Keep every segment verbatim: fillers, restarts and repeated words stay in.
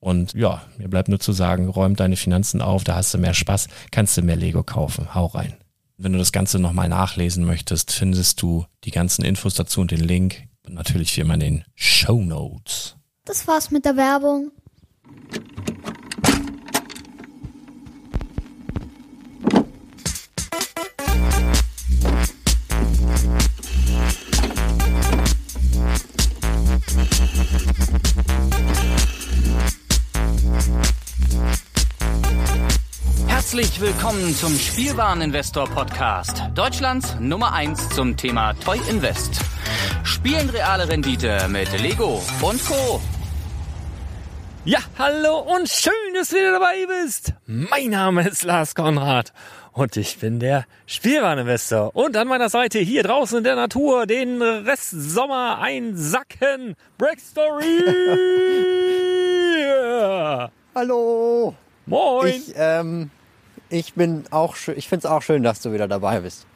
Und ja, mir bleibt nur zu sagen, räum deine Finanzen auf, da hast du mehr Spaß, kannst du mehr Lego kaufen. Hau rein. Wenn du das Ganze nochmal nachlesen möchtest, findest du die ganzen Infos dazu und den Link und natürlich wie immer in den Shownotes. Das war's mit der Werbung. Herzlich willkommen zum Spielwareninvestor-Podcast. Deutschlands Nummer eins zum Thema Toy Invest. Spielen reale Rendite mit Lego und Co. Ja, hallo und schön, dass du wieder dabei bist. Mein Name ist Lars Konrad und ich bin der Spielwareninvestor. Und an meiner Seite hier draußen in der Natur den Rest Sommer einsacken. Brickstory! Hallo! Moin! Ich, ähm, ich bin auch schön, ich find's auch schön, dass du wieder dabei bist.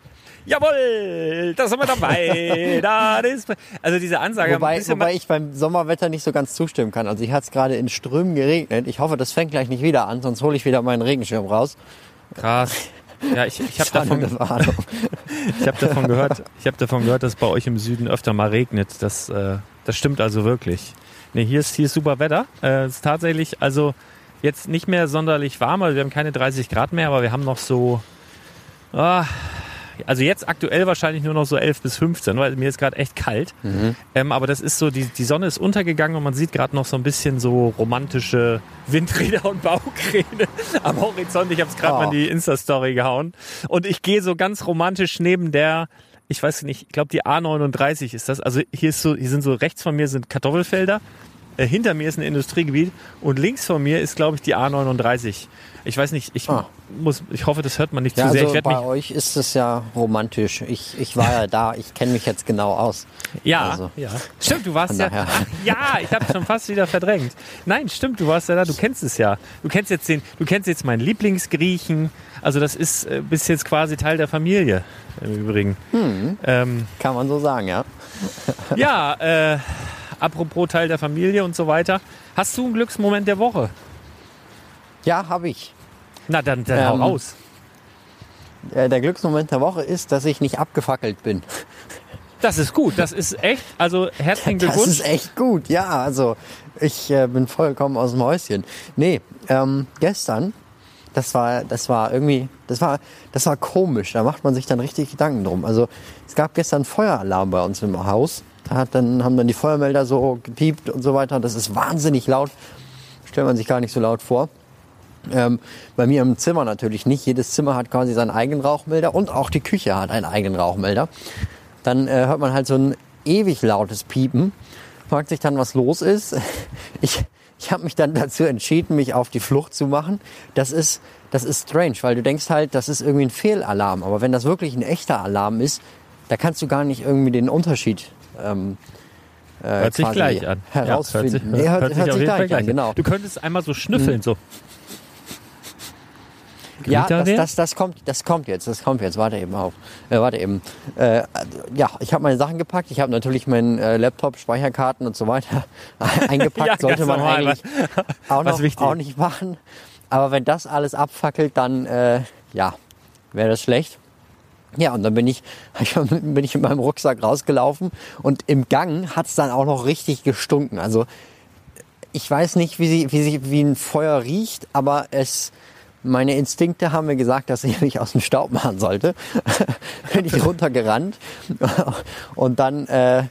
Jawohl, da sind wir dabei. Da ist, also diese Ansage. Wobei, ein wobei ich beim Sommerwetter nicht so ganz zustimmen kann. Also hier hat's gerade in Strömen geregnet. Ich hoffe, das fängt gleich nicht wieder an, sonst hole ich wieder meinen Regenschirm raus. Krass. Ja, ich, ich habe davon, ich hab davon gehört, ich habe davon gehört, dass bei euch im Süden öfter mal regnet. Das, äh, das stimmt also wirklich. Nee, hier ist, hier ist super Wetter. Äh, ist tatsächlich, also jetzt nicht mehr sonderlich warm, also wir haben keine dreißig Grad mehr, aber wir haben noch so, ah, also jetzt aktuell wahrscheinlich nur noch so elf bis fünfzehn, weil mir ist gerade echt kalt. Mhm. Ähm, aber das ist so, die, die Sonne ist untergegangen und man sieht gerade noch so ein bisschen so romantische Windräder und Baukräne am Horizont. Ich habe es gerade oh. mal in die Insta-Story gehauen. Und ich gehe so ganz romantisch neben der, ich weiß nicht, ich glaube die A neununddreißig ist das. Also hier, ist so, hier sind so rechts von mir sind Kartoffelfelder. äh, hinter mir ist ein Industriegebiet und links von mir ist, glaube ich, die A neununddreißig. Ich weiß nicht, ich ah. muss, ich hoffe, das hört man nicht ja, zu sehr. Also ich bei mich euch ist es ja romantisch. Ich, ich war ja da, ich kenne mich jetzt genau aus. Ja, also. ja. Stimmt, du warst ja, ja, ja, ich habe schon fast wieder verdrängt. Nein, stimmt, du warst ja da, du kennst es ja. Du kennst jetzt den, du kennst jetzt meinen Lieblingsgriechen. Also das ist äh, bis jetzt quasi Teil der Familie im Übrigen. Hm, ähm, kann man so sagen, ja. Ja, äh, apropos Teil der Familie und so weiter. Hast du einen Glücksmoment der Woche? Ja, habe ich. Na, dann, dann ähm, hau raus. Der Glücksmoment der Woche ist, dass ich nicht abgefackelt bin. Das ist gut, das ist echt, also herzlichen Glückwunsch. Das ist echt gut, ja, also ich äh, bin vollkommen aus dem Häuschen. Nee, ähm, gestern, das war, das war irgendwie, das war, das war komisch, da macht man sich dann richtig Gedanken drum. Also es gab gestern Feueralarm bei uns im Haus, da hat dann, haben dann die Feuermelder so gepiept und so weiter, das ist wahnsinnig laut, stellt man sich gar nicht so laut vor. Ähm, bei mir im Zimmer natürlich nicht. Jedes Zimmer hat quasi seinen eigenen Rauchmelder und auch die Küche hat einen eigenen Rauchmelder. Dann äh, hört man halt so ein ewig lautes Piepen, fragt sich dann, was los ist. Ich, ich habe mich dann dazu entschieden, mich auf die Flucht zu machen. Das ist, das ist strange, weil du denkst halt, das ist irgendwie ein Fehlalarm. Aber wenn das wirklich ein echter Alarm ist, da kannst du gar nicht irgendwie den Unterschied ähm, Äh, hört sich gleich an. Herausfinden. Ja, hört sich, hört, hört, hört sich, hört sich gleich, gleich an, genau. Du könntest einmal so schnüffeln, hm. so. Ja, das, das, das, kommt, das kommt jetzt, das kommt jetzt, warte eben auf, äh, warte eben. Äh, ja, ich habe meine Sachen gepackt, ich habe natürlich meinen äh, Laptop, Speicherkarten und so weiter eingepackt, ja, sollte man normal, eigentlich auch, noch, auch nicht machen. Aber wenn das alles abfackelt, dann äh, ja, wäre das schlecht. Ja, und dann bin ich, bin ich mit meinem Rucksack rausgelaufen und im Gang hat es dann auch noch richtig gestunken. Also ich weiß nicht, wie, sie, wie, sie, wie ein Feuer riecht, aber es... Meine Instinkte haben mir gesagt, dass ich mich aus dem Staub machen sollte. Bin ich runtergerannt und dann äh,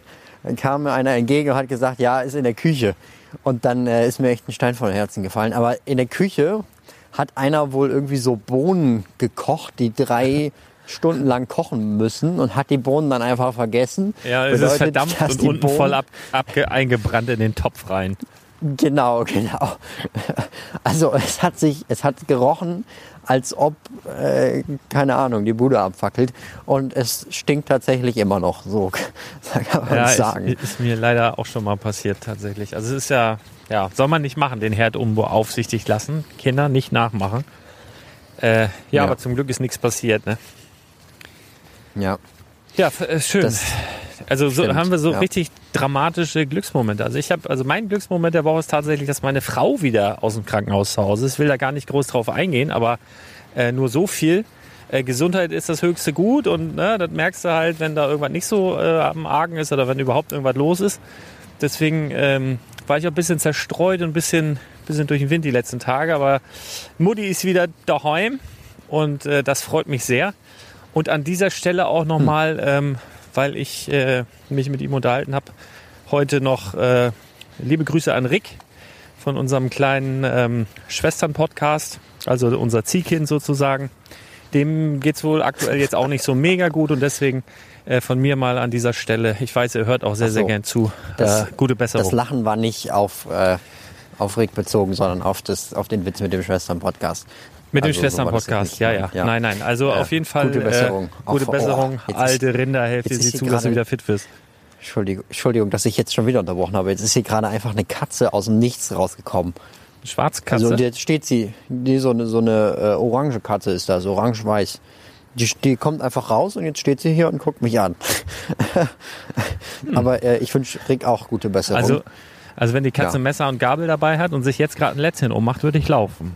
kam mir einer entgegen und hat gesagt, ja, ist in der Küche. Und dann äh, ist mir echt ein Stein vom Herzen gefallen. Aber in der Küche hat einer wohl irgendwie so Bohnen gekocht, die drei Stunden lang kochen müssen und hat die Bohnen dann einfach vergessen. Ja, es bedeutet, ist verdammt und unten Bohnen voll ab, abge- eingebrannt in den Topf rein. Genau, genau. Also es hat sich, es hat gerochen, als ob, äh, keine Ahnung, die Bude abfackelt. Und es stinkt tatsächlich immer noch, so kann man ja, sagen. Ja, ist, ist mir leider auch schon mal passiert tatsächlich. Also es ist ja, ja, soll man nicht machen, den Herd unbeaufsichtigt lassen. Kinder nicht nachmachen. Äh, ja, ja, aber zum Glück ist nichts passiert, ne? Ja. Ja, äh, schön. Das Also so Stimmt, haben wir so ja. richtig dramatische Glücksmomente. Also ich habe, also mein Glücksmoment der Woche ist tatsächlich, dass meine Frau wieder aus dem Krankenhaus zu Hause ist. Ich will da gar nicht groß drauf eingehen, aber äh, nur so viel. Äh, Gesundheit ist das höchste Gut und ne, das merkst du halt, wenn da irgendwas nicht so äh, am Argen ist oder wenn überhaupt irgendwas los ist. Deswegen ähm, war ich auch ein bisschen zerstreut und ein bisschen, bisschen durch den Wind die letzten Tage. Aber Mutti ist wieder daheim und äh, das freut mich sehr. Und an dieser Stelle auch nochmal... Hm. Ähm, weil ich äh, mich mit ihm unterhalten habe. Heute noch äh, liebe Grüße an Rick von unserem kleinen ähm, Schwestern-Podcast, also unser Ziehkind sozusagen. Dem geht es wohl aktuell jetzt auch nicht so mega gut und deswegen äh, von mir mal an dieser Stelle, ich weiß, er hört auch sehr, so, sehr gern zu, das, äh, gute Besserung. Das Lachen war nicht auf, äh, auf Rick bezogen, sondern auf, das, auf den Witz mit dem Schwestern-Podcast. Mit also dem Schwestern-Podcast, so ja, ja, ja. Nein, nein, also äh, auf jeden Fall gute Besserung. Äh, gute Besserung. Oh, alte Rinder, helft sie zu, dass du wieder fit wirst. Entschuldigung, Entschuldigung, dass ich jetzt schon wieder unterbrochen habe. Jetzt ist hier gerade einfach eine Katze aus dem Nichts rausgekommen. Eine Schwarzkatze? Also jetzt steht sie, die, so eine, so eine äh, orange Katze ist das, orange-weiß. Die, die kommt einfach raus und jetzt steht sie hier und guckt mich an. hm. Aber äh, ich wünsche Rick auch gute Besserung. Also, also wenn die Katze ja. Messer und Gabel dabei hat und sich jetzt gerade ein Lätzchen ummacht, würde ich laufen.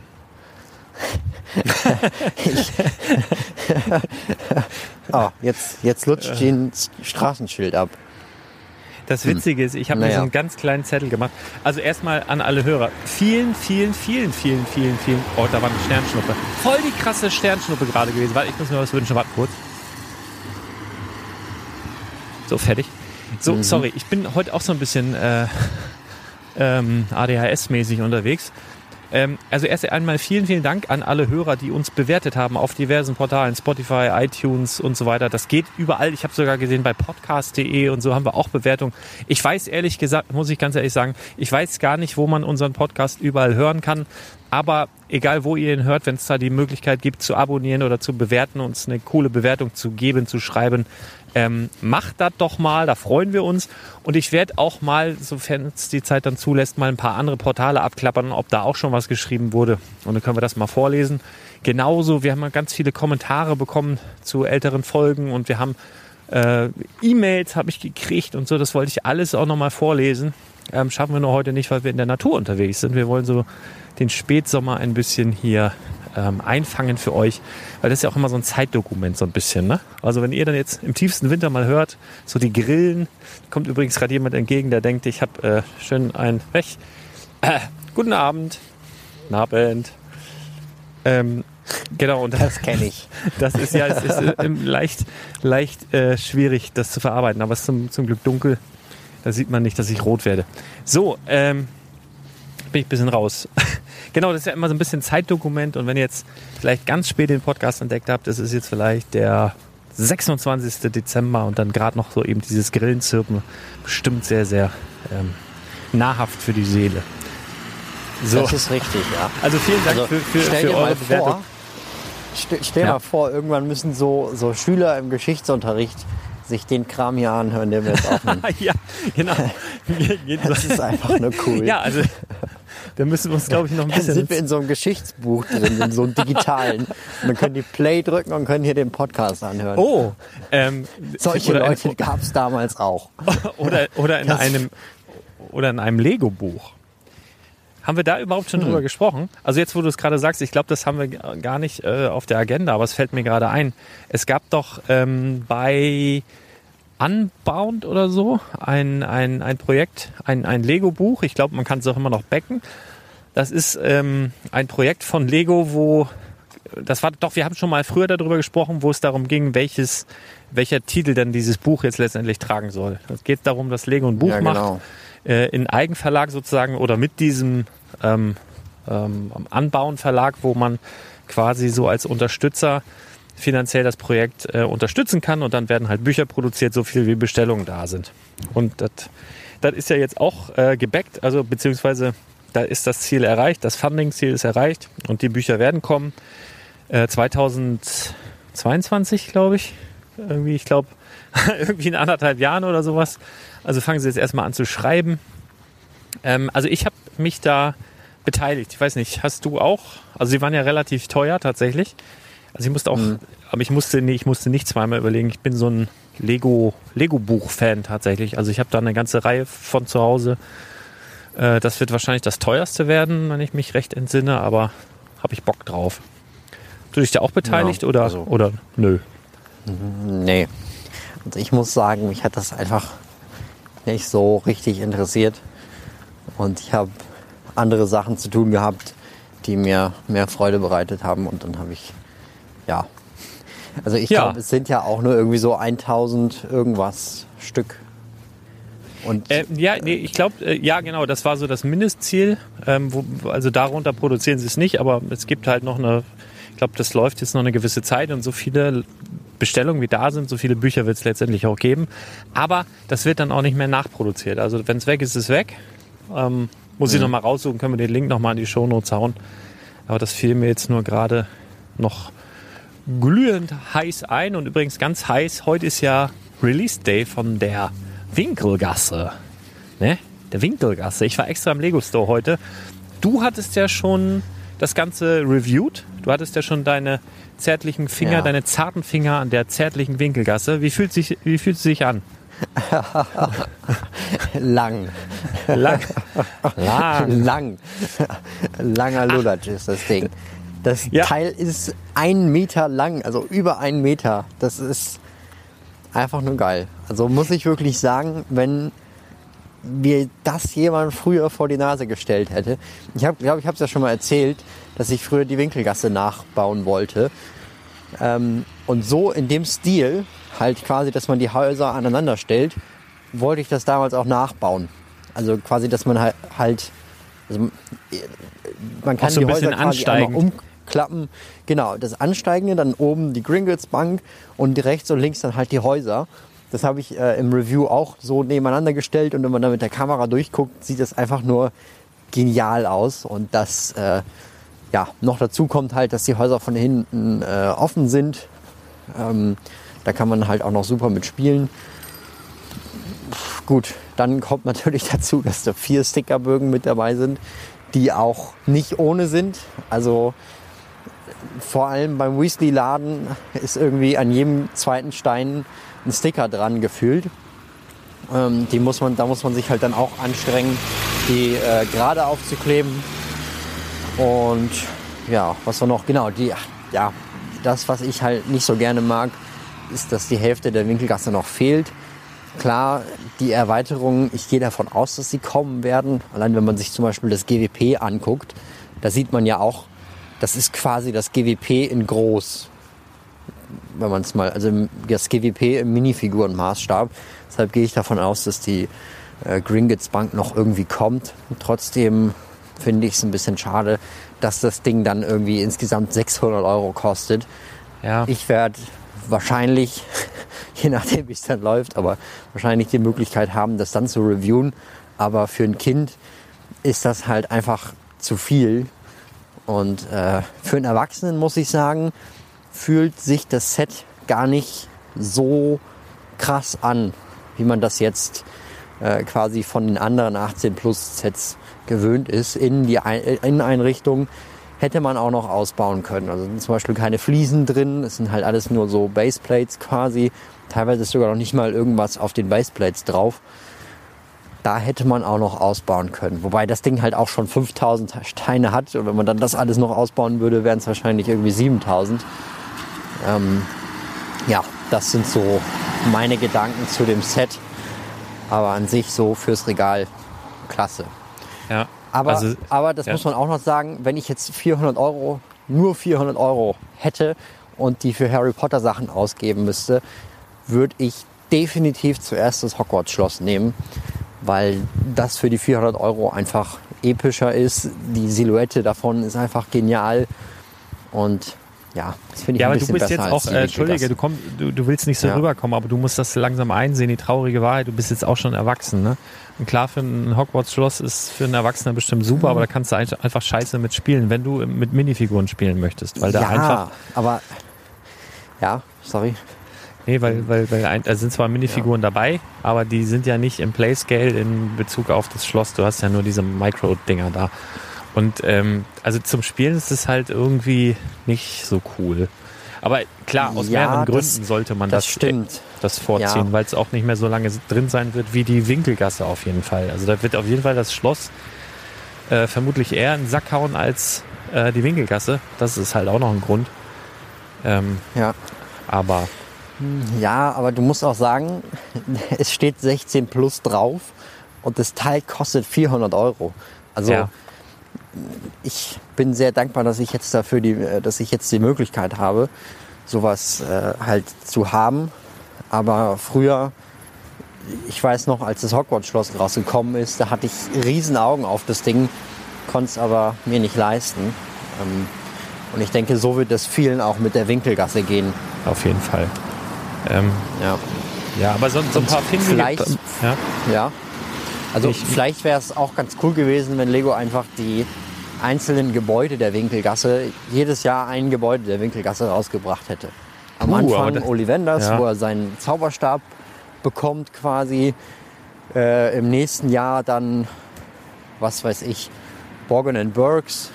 oh, jetzt, jetzt lutscht sie ein Straßenschild ab. Das Witzige ist, ich habe naja. mir so einen ganz kleinen Zettel gemacht. Also erstmal an alle Hörer. Vielen, vielen, vielen, vielen, vielen, vielen. Oh, da war eine Sternschnuppe. Voll die krasse Sternschnuppe gerade gewesen. Warte, ich muss mir was wünschen. Warte kurz. So, fertig. So, mhm. sorry. Ich bin heute auch so ein bisschen äh, ähm, A D H S-mäßig unterwegs. Ähm, also erst einmal vielen, vielen Dank an alle Hörer, die uns bewertet haben auf diversen Portalen, Spotify, iTunes und so weiter. Das geht überall. Ich habe sogar gesehen bei podcast punkt de und so haben wir auch Bewertungen. Ich weiß ehrlich gesagt, muss ich ganz ehrlich sagen, ich weiß gar nicht, wo man unseren Podcast überall hören kann. Aber egal, wo ihr ihn hört, wenn es da die Möglichkeit gibt, zu abonnieren oder zu bewerten, uns eine coole Bewertung zu geben, zu schreiben, ähm, macht das doch mal, da freuen wir uns. Und ich werde auch mal, sofern es die Zeit dann zulässt, mal ein paar andere Portale abklappern, ob da auch schon was geschrieben wurde. Und dann können wir das mal vorlesen. Genauso, wir haben ganz viele Kommentare bekommen zu älteren Folgen und wir haben äh, E-Mails, habe ich gekriegt und so. Das wollte ich alles auch nochmal vorlesen. Ähm, schaffen wir nur heute nicht, weil wir in der Natur unterwegs sind. Wir wollen so den Spätsommer ein bisschen hier ähm, einfangen für euch, weil das ist ja auch immer so ein Zeitdokument so ein bisschen, ne? Also wenn ihr dann jetzt im tiefsten Winter mal hört, so die Grillen, kommt übrigens gerade jemand entgegen, der denkt, ich habe äh, schön einen weg. Äh, guten Abend. Guten Abend. Ähm, genau, und das kenne ich. Das ist ja, es ist äh, leicht, leicht äh, schwierig, das zu verarbeiten, aber es ist zum, zum Glück dunkel. Da sieht man nicht, dass ich rot werde. So, ähm, bin ich ein bisschen raus. Genau, das ist ja immer so ein bisschen Zeitdokument. Und wenn ihr jetzt vielleicht ganz spät den Podcast entdeckt habt, das ist jetzt vielleicht der sechsundzwanzigste Dezember und dann gerade noch so eben dieses Grillenzirpen. Bestimmt sehr, sehr ähm, nahrhaft für die Seele. So. Das ist richtig, ja. Also vielen Dank also, für, für, für eure Bewertung. Vor, st- stell dir ja. mal vor, irgendwann müssen so, so Schüler im Geschichtsunterricht sich den Kram hier anhören, den wir jetzt aufnehmen. Ja, genau. Das ist einfach nur cool. Ja, also da müssen wir uns, glaube ich, noch ein bisschen... Dann sind wir in so einem Geschichtsbuch drin, in so einem digitalen. Und dann können die Play drücken und können hier den Podcast anhören. Oh! Ähm, Solche Leute gab es damals auch. Oder, oder, in einem, oder in einem Lego-Buch. Haben wir da überhaupt schon hm. drüber gesprochen? Also jetzt, wo du es gerade sagst, ich glaube, das haben wir gar nicht äh, auf der Agenda, aber es fällt mir gerade ein. Es gab doch ähm, bei Unbound oder so ein, ein, ein Projekt, ein, ein Lego-Buch. Ich glaube, man kann es auch immer noch backen. Das ist ähm, ein Projekt von Lego, wo, das war doch, wir haben schon mal früher darüber gesprochen, wo es darum ging, welches, welcher Titel denn dieses Buch jetzt letztendlich tragen soll. Es geht darum, dass Lego ein Buch ja, genau. macht. In Eigenverlag sozusagen oder mit diesem ähm, ähm, Anbauen-Verlag, wo man quasi so als Unterstützer finanziell das Projekt äh, unterstützen kann und dann werden halt Bücher produziert, so viel wie Bestellungen da sind. Und das ist ja jetzt auch äh, gebackt, also beziehungsweise da ist das Ziel erreicht, das Funding-Ziel ist erreicht und die Bücher werden kommen. Äh, zweitausendzweiundzwanzig, glaube ich, irgendwie, ich glaube, irgendwie in anderthalb Jahren oder sowas. Also fangen sie jetzt erstmal an zu schreiben. Ähm, also ich habe mich da beteiligt. Ich weiß nicht, hast du auch? Also sie waren ja relativ teuer tatsächlich. Also ich musste auch, mhm. aber ich musste, nee, ich musste nicht zweimal überlegen. Ich bin so ein Lego, Lego-Buch-Fan tatsächlich. Also ich habe da eine ganze Reihe von zu Hause. Äh, das wird wahrscheinlich das teuerste werden, wenn ich mich recht entsinne. Aber habe ich Bock drauf. Hast du dich da auch beteiligt ja, oder, also. oder nö? Nee. Also ich muss sagen, mich hat das einfach nicht so richtig interessiert und ich habe andere Sachen zu tun gehabt, die mir mehr Freude bereitet haben und dann habe ich, ja, also ich ja. glaube, es sind ja auch nur irgendwie so tausend irgendwas Stück. Und, äh, ja, nee, ich glaube, äh, ja genau, das war so das Mindestziel, ähm, wo, also darunter produzieren sie es nicht, aber es gibt halt noch eine, ich glaube, das läuft jetzt noch eine gewisse Zeit und so viele Bestellungen wie da sind, so viele Bücher wird es letztendlich auch geben, aber das wird dann auch nicht mehr nachproduziert, also wenn es weg ist, ist es weg, ähm, muss ich mhm. nochmal raussuchen, können wir den Link nochmal in die Shownotes hauen, aber das fiel mir jetzt nur gerade noch glühend heiß ein und übrigens ganz heiß, heute ist ja Release Day von der Winkelgasse, ne, der Winkelgasse, ich war extra im Lego Store heute, du hattest ja schon das Ganze reviewed, du hattest ja schon deine zärtlichen Finger, ja. deine zarten Finger an der zärtlichen Winkelgasse. Wie fühlt sich, wie fühlt sie sich an? Lang. Lang. Lang. Lang. Langer Lulatsch ist das Ding. Das ja. Teil ist ein Meter lang, also über einen Meter. Das ist einfach nur geil. Also muss ich wirklich sagen, wenn mir das jemand früher vor die Nase gestellt hätte. Ich glaube, ich habe es ja schon mal erzählt, dass ich früher die Winkelgasse nachbauen wollte. Ähm, und so in dem Stil, halt quasi, dass man die Häuser aneinander stellt, wollte ich das damals auch nachbauen. Also quasi, dass man halt, halt Also man kann so die Häuser quasi einmal umklappen. Genau, das Ansteigende, dann oben die Gringotts Bank und rechts und links dann halt die Häuser. Das habe ich äh, im Review auch so nebeneinander gestellt und wenn man da mit der Kamera durchguckt, sieht das einfach nur genial aus. Und das, äh, ja, noch dazu kommt halt, dass die Häuser von hinten äh, offen sind. Ähm, da kann man halt auch noch super mit spielen. Gut, dann kommt natürlich dazu, dass da vier Stickerbögen mit dabei sind, die auch nicht ohne sind. Also vor allem beim Weasley-Laden ist irgendwie an jedem zweiten Stein ein Sticker dran gefühlt. Ähm, die muss man, da muss man sich halt dann auch anstrengen, die äh, gerade aufzukleben. Und ja, was war noch? Genau, die, ach, ja, das, was ich halt nicht so gerne mag, ist, dass die Hälfte der Winkelgasse noch fehlt. Klar, die Erweiterungen, ich gehe davon aus, dass sie kommen werden. Allein wenn man sich zum Beispiel das G W P anguckt, da sieht man ja auch, das ist quasi das G W P in groß. Wenn man es mal, also das G W P im Minifigurenmaßstab. Deshalb gehe ich davon aus, dass die äh, Gringotts Bank noch irgendwie kommt. Trotzdem finde ich es ein bisschen schade, dass das Ding dann irgendwie insgesamt sechshundert Euro kostet. Ja. Ich werde wahrscheinlich, je nachdem wie es dann läuft, aber wahrscheinlich die Möglichkeit haben, das dann zu reviewen. Aber für ein Kind ist das halt einfach zu viel. Und äh, für einen Erwachsenen, muss ich sagen, fühlt sich das Set gar nicht so krass an, wie man das jetzt äh, quasi von den anderen achtzehn Plus Sets gewöhnt ist. In die Ein- Inneneinrichtung hätte man auch noch ausbauen können. Also sind zum Beispiel keine Fliesen drin, es sind halt alles nur so Baseplates quasi. Teilweise ist sogar noch nicht mal irgendwas auf den Baseplates drauf. Da hätte man auch noch ausbauen können. Wobei das Ding halt auch schon fünftausend Steine hat. Und wenn man dann das alles noch ausbauen würde, wären es wahrscheinlich irgendwie siebentausend. Ähm, ja, das sind so meine Gedanken zu dem Set. Aber an sich so fürs Regal klasse. Ja. Aber, also, aber das ja. muss man auch noch sagen, wenn ich jetzt vierhundert Euro, nur vierhundert Euro hätte und die für Harry Potter Sachen ausgeben müsste, würde ich definitiv zuerst das Hogwarts Schloss nehmen, weil das für die vierhundert Euro einfach epischer ist. Die Silhouette davon ist einfach genial und ja, das finde ich ja, ein bisschen besser. Ja, aber du bist jetzt auch, äh, Entschuldige, du, komm, du, du willst nicht so ja. rüberkommen, aber du musst das langsam einsehen, die traurige Wahrheit, du bist jetzt auch schon erwachsen, ne? Und klar, für ein Hogwarts-Schloss ist für einen Erwachsenen bestimmt super, mhm. aber da kannst du einfach scheiße mit spielen, wenn du mit Minifiguren spielen möchtest, weil da ja, einfach... aber... Ja, sorry. Nee, weil, weil, weil ein, also sind zwar Minifiguren ja. dabei, aber die sind ja nicht im Playscale in Bezug auf das Schloss, du hast ja nur diese Micro-Dinger da. Und ähm, also zum Spielen ist es halt irgendwie nicht so cool. Aber klar, aus ja, mehreren das, Gründen sollte man das, das, stimmt. das vorziehen, ja. weil es auch nicht mehr so lange drin sein wird wie die Winkelgasse auf jeden Fall. Also da wird auf jeden Fall das Schloss äh, vermutlich eher einen Sack hauen als äh, die Winkelgasse. Das ist halt auch noch ein Grund. Ähm, ja. Aber ja, aber du musst auch sagen, es steht sechzehn plus drauf und das Teil kostet vierhundert Euro. Also ja. Ich bin sehr dankbar, dass ich jetzt dafür die, dass ich jetzt die Möglichkeit habe, sowas äh, halt zu haben. Aber früher, ich weiß noch, als das Hogwarts-Schloss rausgekommen ist, da hatte ich riesen Augen auf das Ding, konnte es aber mir nicht leisten. Ähm, und ich denke, so wird das vielen auch mit der Winkelgasse gehen. Auf jeden Fall. Ähm, ja. ja, aber so, so ein paar Finden. Vielleicht, ja. ja. Also ich, vielleicht wäre es auch ganz cool gewesen, wenn Lego einfach die einzelnen Gebäude der Winkelgasse, jedes Jahr ein Gebäude der Winkelgasse rausgebracht hätte. Am uh, Anfang das, Ollivanders, ja. wo er seinen Zauberstab bekommt quasi. Äh, im nächsten Jahr dann, was weiß ich, Borgin and Burkes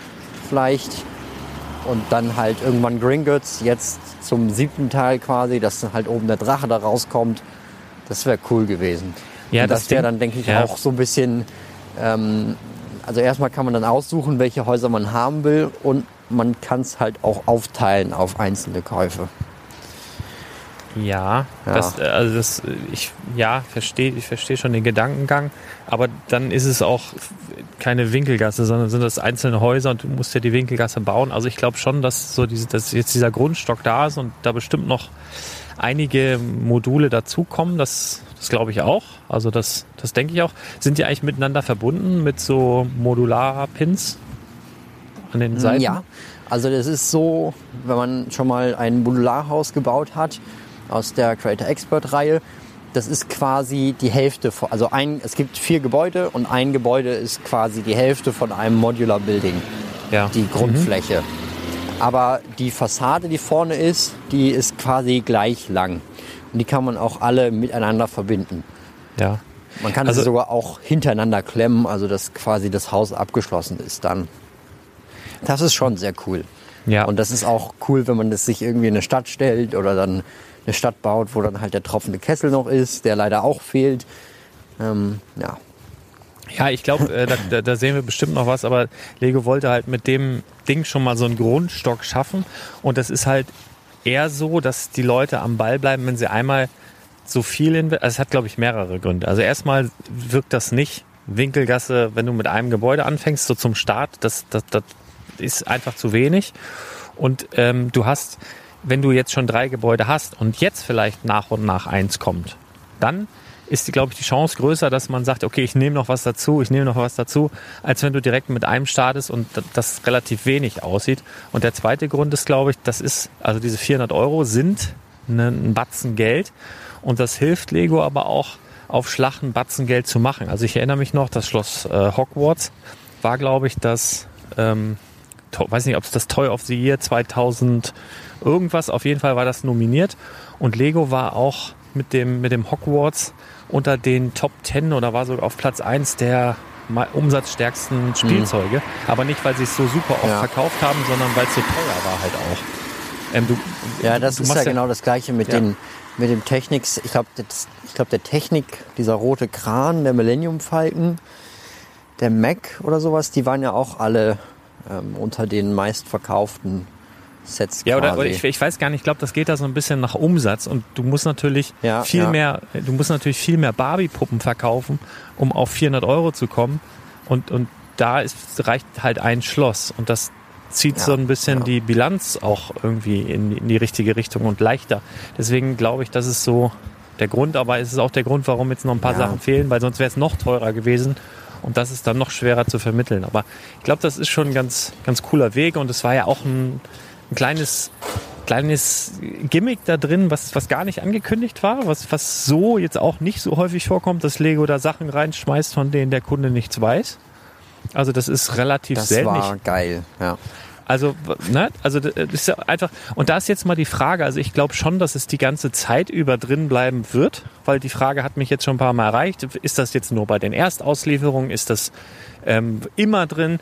vielleicht. Und dann halt irgendwann Gringotts, jetzt zum siebten Teil quasi, dass dann halt oben der Drache da rauskommt. Das wäre cool gewesen. Ja, und dass das der Ding, dann, denke ich, ja. auch so ein bisschen... Ähm, also erstmal kann man dann aussuchen, welche Häuser man haben will und man kann es halt auch aufteilen auf einzelne Käufe. Ja, ja. Das, also das, ich ja, verstehe ich versteh schon den Gedankengang, aber dann ist es auch keine Winkelgasse, sondern sind das einzelne Häuser und du musst ja die Winkelgasse bauen. Also ich glaube schon, dass, so diese, dass jetzt dieser Grundstock da ist und da bestimmt noch einige Module dazukommen, das, das glaube ich auch, also das, das denke ich auch. Sind die eigentlich miteinander verbunden mit so Modular-Pins an den Seiten? Ja, also das ist so, wenn man schon mal ein Modularhaus gebaut hat aus der Creator-Expert-Reihe, das ist quasi die Hälfte von, also ein, es gibt vier Gebäude und ein Gebäude ist quasi die Hälfte von einem Modular Building, ja. Die Grundfläche. Mhm. Aber die Fassade, die vorne ist, die ist quasi gleich lang. Und die kann man auch alle miteinander verbinden. Ja. Man kann also, sie sogar auch hintereinander klemmen, also dass quasi das Haus abgeschlossen ist dann. Das ist schon sehr cool. Ja. Und das ist auch cool, wenn man das sich irgendwie in eine Stadt stellt oder dann eine Stadt baut, wo dann halt der tropfende Kessel noch ist, der leider auch fehlt. Ähm, ja. ja, ich glaube, äh, da, da sehen wir bestimmt noch was, aber Lego wollte halt mit dem Ding schon mal so einen Grundstock schaffen und das ist halt eher so, dass die Leute am Ball bleiben, wenn sie einmal so viel investieren. Also es hat, glaube ich, mehrere Gründe. Also erstmal wirkt das nicht Winkelgasse, wenn du mit einem Gebäude anfängst, so zum Start, das, das, das ist einfach zu wenig und ähm, du hast... Wenn du jetzt schon drei Gebäude hast und jetzt vielleicht nach und nach eins kommt, dann ist, glaube ich, die Chance größer, dass man sagt, okay, ich nehme noch was dazu, ich nehme noch was dazu, als wenn du direkt mit einem startest und das relativ wenig aussieht. Und der zweite Grund ist, glaube ich, das ist, also diese vierhundert Euro sind ein Batzen Geld und das hilft Lego aber auch, auf Schlag einen Batzen Geld zu machen. Also ich erinnere mich noch, das Schloss äh, Hogwarts war, glaube ich, das... Ähm, weiß nicht, ob es das Toy of the Year zweitausend irgendwas, auf jeden Fall war das nominiert und Lego war auch mit dem, mit dem Hogwarts unter den Top zehn oder war sogar auf Platz eins der umsatzstärksten Spielzeuge, mhm. aber nicht, weil sie es so super oft ja. verkauft haben, sondern weil es so teuer war halt auch. Ähm, du, ja, das du ist ja genau das Gleiche mit, ja. den, mit dem Technik, ich glaube, glaub, der Technik, dieser rote Kran, der Millennium Falcon, der Mac oder sowas, die waren ja auch alle Ähm, unter den meistverkauften Sets ja, quasi. Ja, oder, oder ich, ich weiß gar nicht, ich glaube, das geht da so ein bisschen nach Umsatz und du musst natürlich ja, viel ja. mehr, du musst natürlich viel mehr Barbie-Puppen verkaufen, um auf vierhundert Euro zu kommen und, und da ist, reicht halt ein Schloss und das zieht ja, so ein bisschen ja. die Bilanz auch irgendwie in, in die richtige Richtung und leichter. Deswegen glaube ich, das ist so der Grund, aber es ist auch der Grund, warum jetzt noch ein paar ja. Sachen fehlen, weil sonst wäre es noch teurer gewesen. Und das ist dann noch schwerer zu vermitteln. Aber ich glaube, das ist schon ein ganz, ganz cooler Weg. Und es war ja auch ein, ein kleines, kleines Gimmick da drin, was, was gar nicht angekündigt war, was, was so jetzt auch nicht so häufig vorkommt, dass Lego da Sachen reinschmeißt, von denen der Kunde nichts weiß. Also das ist relativ selten. Das war geil, ja. Also, ne, also das ist ja einfach, und da ist jetzt mal die Frage, also ich glaube schon, dass es die ganze Zeit über drin bleiben wird, weil die Frage hat mich jetzt schon ein paar Mal erreicht, ist das jetzt nur bei den Erstauslieferungen, ist das ähm, immer drin?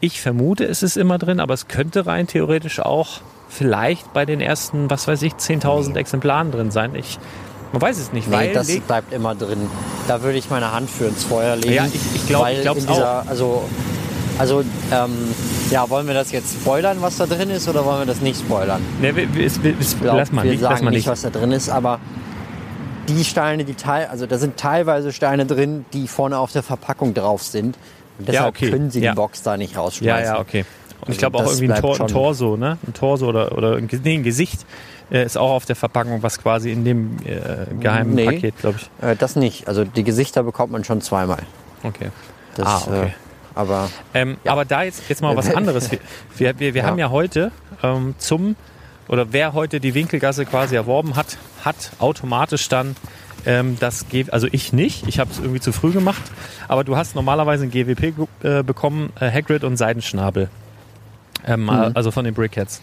Ich vermute, es ist immer drin, aber es könnte rein theoretisch auch vielleicht bei den ersten, was weiß ich, zehntausend Exemplaren drin sein. Ich Man weiß es nicht, nee, weil das bleibt immer drin. Da würde ich meine Hand für ins Feuer legen. Ja, ich, ich glaube ich glaub's auch. Also, Also, ähm, ja, wollen wir das jetzt spoilern, was da drin ist, oder wollen wir das nicht spoilern? Ne, wir, wir, wir, ich glaub, lass mal wir nicht, sagen lass mal nicht, was da drin ist, aber die Steine, die teil, also da sind teilweise Steine drin, die vorne auf der Verpackung drauf sind. Und deshalb ja, okay. können sie ja. die Box da nicht rausschmeißen. Ja, ja, okay. Und also ich glaube auch irgendwie ein, Tor, ein Torso, ne? Ein Torso oder, oder ein, nee, ein Gesicht äh, ist auch auf der Verpackung, was quasi in dem äh, geheimen nee, Paket, glaube ich. Äh, das nicht. Also die Gesichter bekommt man schon zweimal. Okay. Das, ah, okay. Äh, Aber, ähm, ja. aber da jetzt, jetzt mal was anderes. Wir, wir, wir ja. haben ja heute ähm, zum, oder wer heute die Winkelgasse quasi erworben hat, hat automatisch dann ähm, das G W P, also ich nicht, ich habe es irgendwie zu früh gemacht, aber du hast normalerweise ein G W P äh, bekommen, äh, Hagrid und Seidenschnabel, ähm, mhm. also von den Brickheads.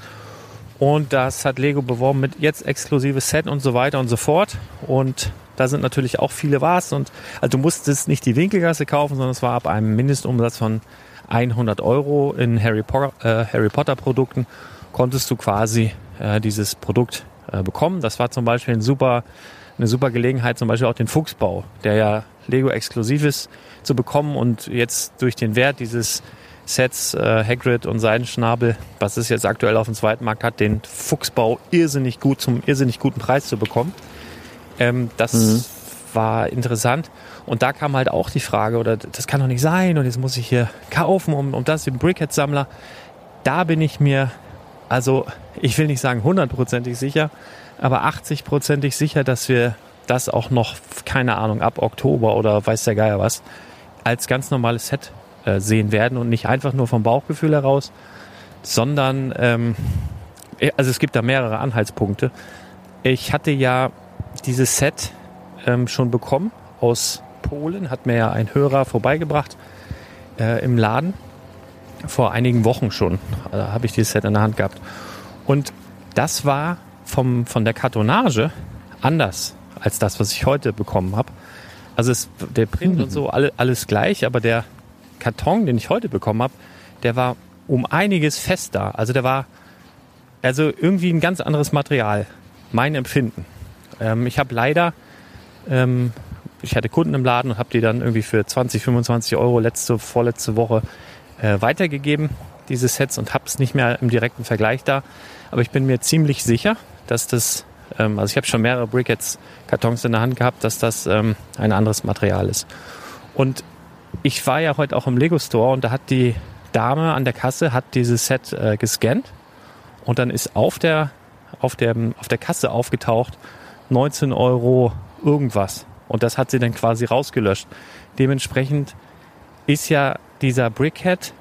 Und das hat Lego beworben mit jetzt exklusives Set und so weiter und so fort. Und da sind natürlich auch viele Wars. Und also du musstest nicht die Winkelgasse kaufen, sondern es war ab einem Mindestumsatz von hundert Euro in Harry Potter, äh, Harry Potter Produkten, konntest du quasi äh, dieses Produkt äh, bekommen. Das war zum Beispiel ein super, eine super Gelegenheit, zum Beispiel auch den Fuchsbau, der ja Lego exklusiv ist, zu bekommen. Und jetzt durch den Wert dieses Sets, äh, Hagrid und Seidenschnabel, was es jetzt aktuell auf dem Zweitmarkt hat, den Fuchsbau irrsinnig gut zum irrsinnig guten Preis zu bekommen. Ähm, das mhm. war interessant. Und da kam halt auch die Frage, oder das kann doch nicht sein und jetzt muss ich hier kaufen, um, um das, den Brickhead-Sammler. Da bin ich mir also ich will nicht sagen hundertprozentig sicher, aber achtzigprozentig sicher, dass wir das auch noch, keine Ahnung, ab Oktober oder weiß der Geier was, als ganz normales Set äh, sehen werden und nicht einfach nur vom Bauchgefühl heraus, sondern, ähm, also es gibt da mehrere Anhaltspunkte. Ich hatte ja dieses Set ähm, schon bekommen aus Polen, hat mir ja ein Hörer vorbeigebracht äh, im Laden, vor einigen Wochen schon, also habe ich dieses Set in der Hand gehabt. Und das war vom, von der Kartonage anders als das, was ich heute bekommen habe. Also es, der Print mhm. und so, alle, alles gleich, aber der Karton, den ich heute bekommen habe, der war um einiges fester. Also der war also irgendwie ein ganz anderes Material, mein Empfinden. Ähm, ich habe leider, ähm, ich hatte Kunden im Laden und habe die dann irgendwie für zwanzig, fünfundzwanzig Euro letzte, vorletzte Woche äh, weitergegeben, diese Sets, und habe es nicht mehr im direkten Vergleich da. Aber ich bin mir ziemlich sicher, dass das, ähm, also ich habe schon mehrere Brickets-Kartons in der Hand gehabt, dass das ähm, ein anderes Material ist. Und ich war ja heute auch im Lego-Store und da hat die Dame an der Kasse hat dieses Set äh, gescannt und dann ist auf der, auf der, auf der Kasse aufgetaucht neunzehn Euro irgendwas und das hat sie dann quasi rausgelöscht. Dementsprechend ist ja dieser Brickhead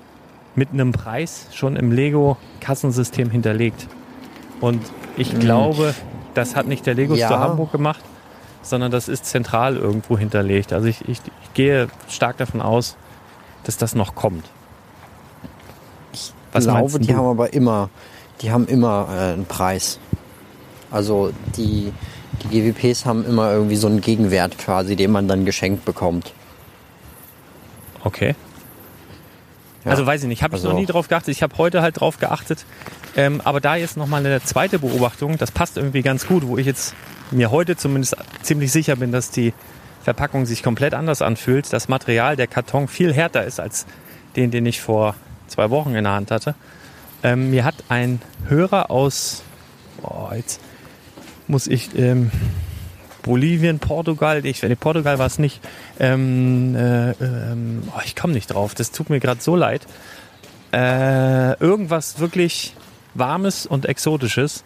mit einem Preis schon im Lego-Kassensystem hinterlegt und ich mhm. glaube, das hat nicht der Lego Store ja. Hamburg gemacht, sondern das ist zentral irgendwo hinterlegt. Also ich, ich, ich gehe stark davon aus, dass das noch kommt. Was ich glaube, die haben aber immer, die haben immer äh, einen Preis. Also die, die G W Ps haben immer irgendwie so einen Gegenwert quasi, den man dann geschenkt bekommt. Okay. Ja. Also weiß ich nicht, habe ich also noch nie drauf geachtet. Ich habe heute halt drauf geachtet. Ähm, aber da jetzt nochmal eine zweite Beobachtung, das passt irgendwie ganz gut, wo ich jetzt mir heute zumindest ziemlich sicher bin, dass die Verpackung sich komplett anders anfühlt. Das Material, der Karton viel härter ist als den, den ich vor zwei Wochen in der Hand hatte. Ähm, mir hat ein Hörer aus, oh, jetzt muss ich, ähm, Bolivien, Portugal, ich, in Portugal war es nicht, ähm, äh, ähm, oh, ich komme nicht drauf, das tut mir gerade so leid. Äh, irgendwas wirklich Warmes und Exotisches,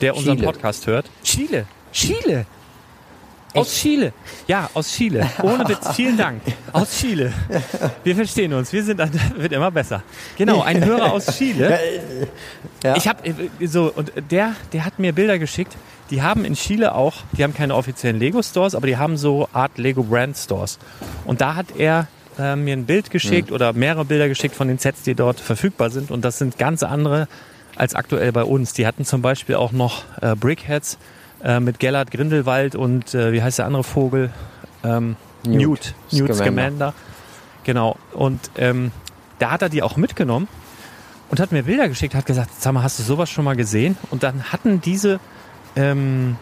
der Chile. Unseren Podcast hört. Chile, Chile! Aus Chile. Ja, aus Chile. Ohne Witz. Vielen Dank. Aus Chile. Wir verstehen uns. Wir sind, wird immer besser. Genau, ein Hörer aus Chile. Ja. Ich habe so, und der, der hat mir Bilder geschickt. Die haben in Chile auch, die haben keine offiziellen Lego-Stores, aber die haben so Art Lego-Brand-Stores. Und da hat er äh, mir ein Bild geschickt mhm. oder mehrere Bilder geschickt von den Sets, die dort verfügbar sind. Und das sind ganz andere als aktuell bei uns. Die hatten zum Beispiel auch noch äh, Brickheads mit Gellert Grindelwald und äh, wie heißt der andere Vogel? Ähm, Newt. Newt Scamander. Genau. Und ähm, da hat er die auch mitgenommen und hat mir Bilder geschickt, hat gesagt, sag mal, hast du sowas schon mal gesehen? Und dann hatten diese, ähm,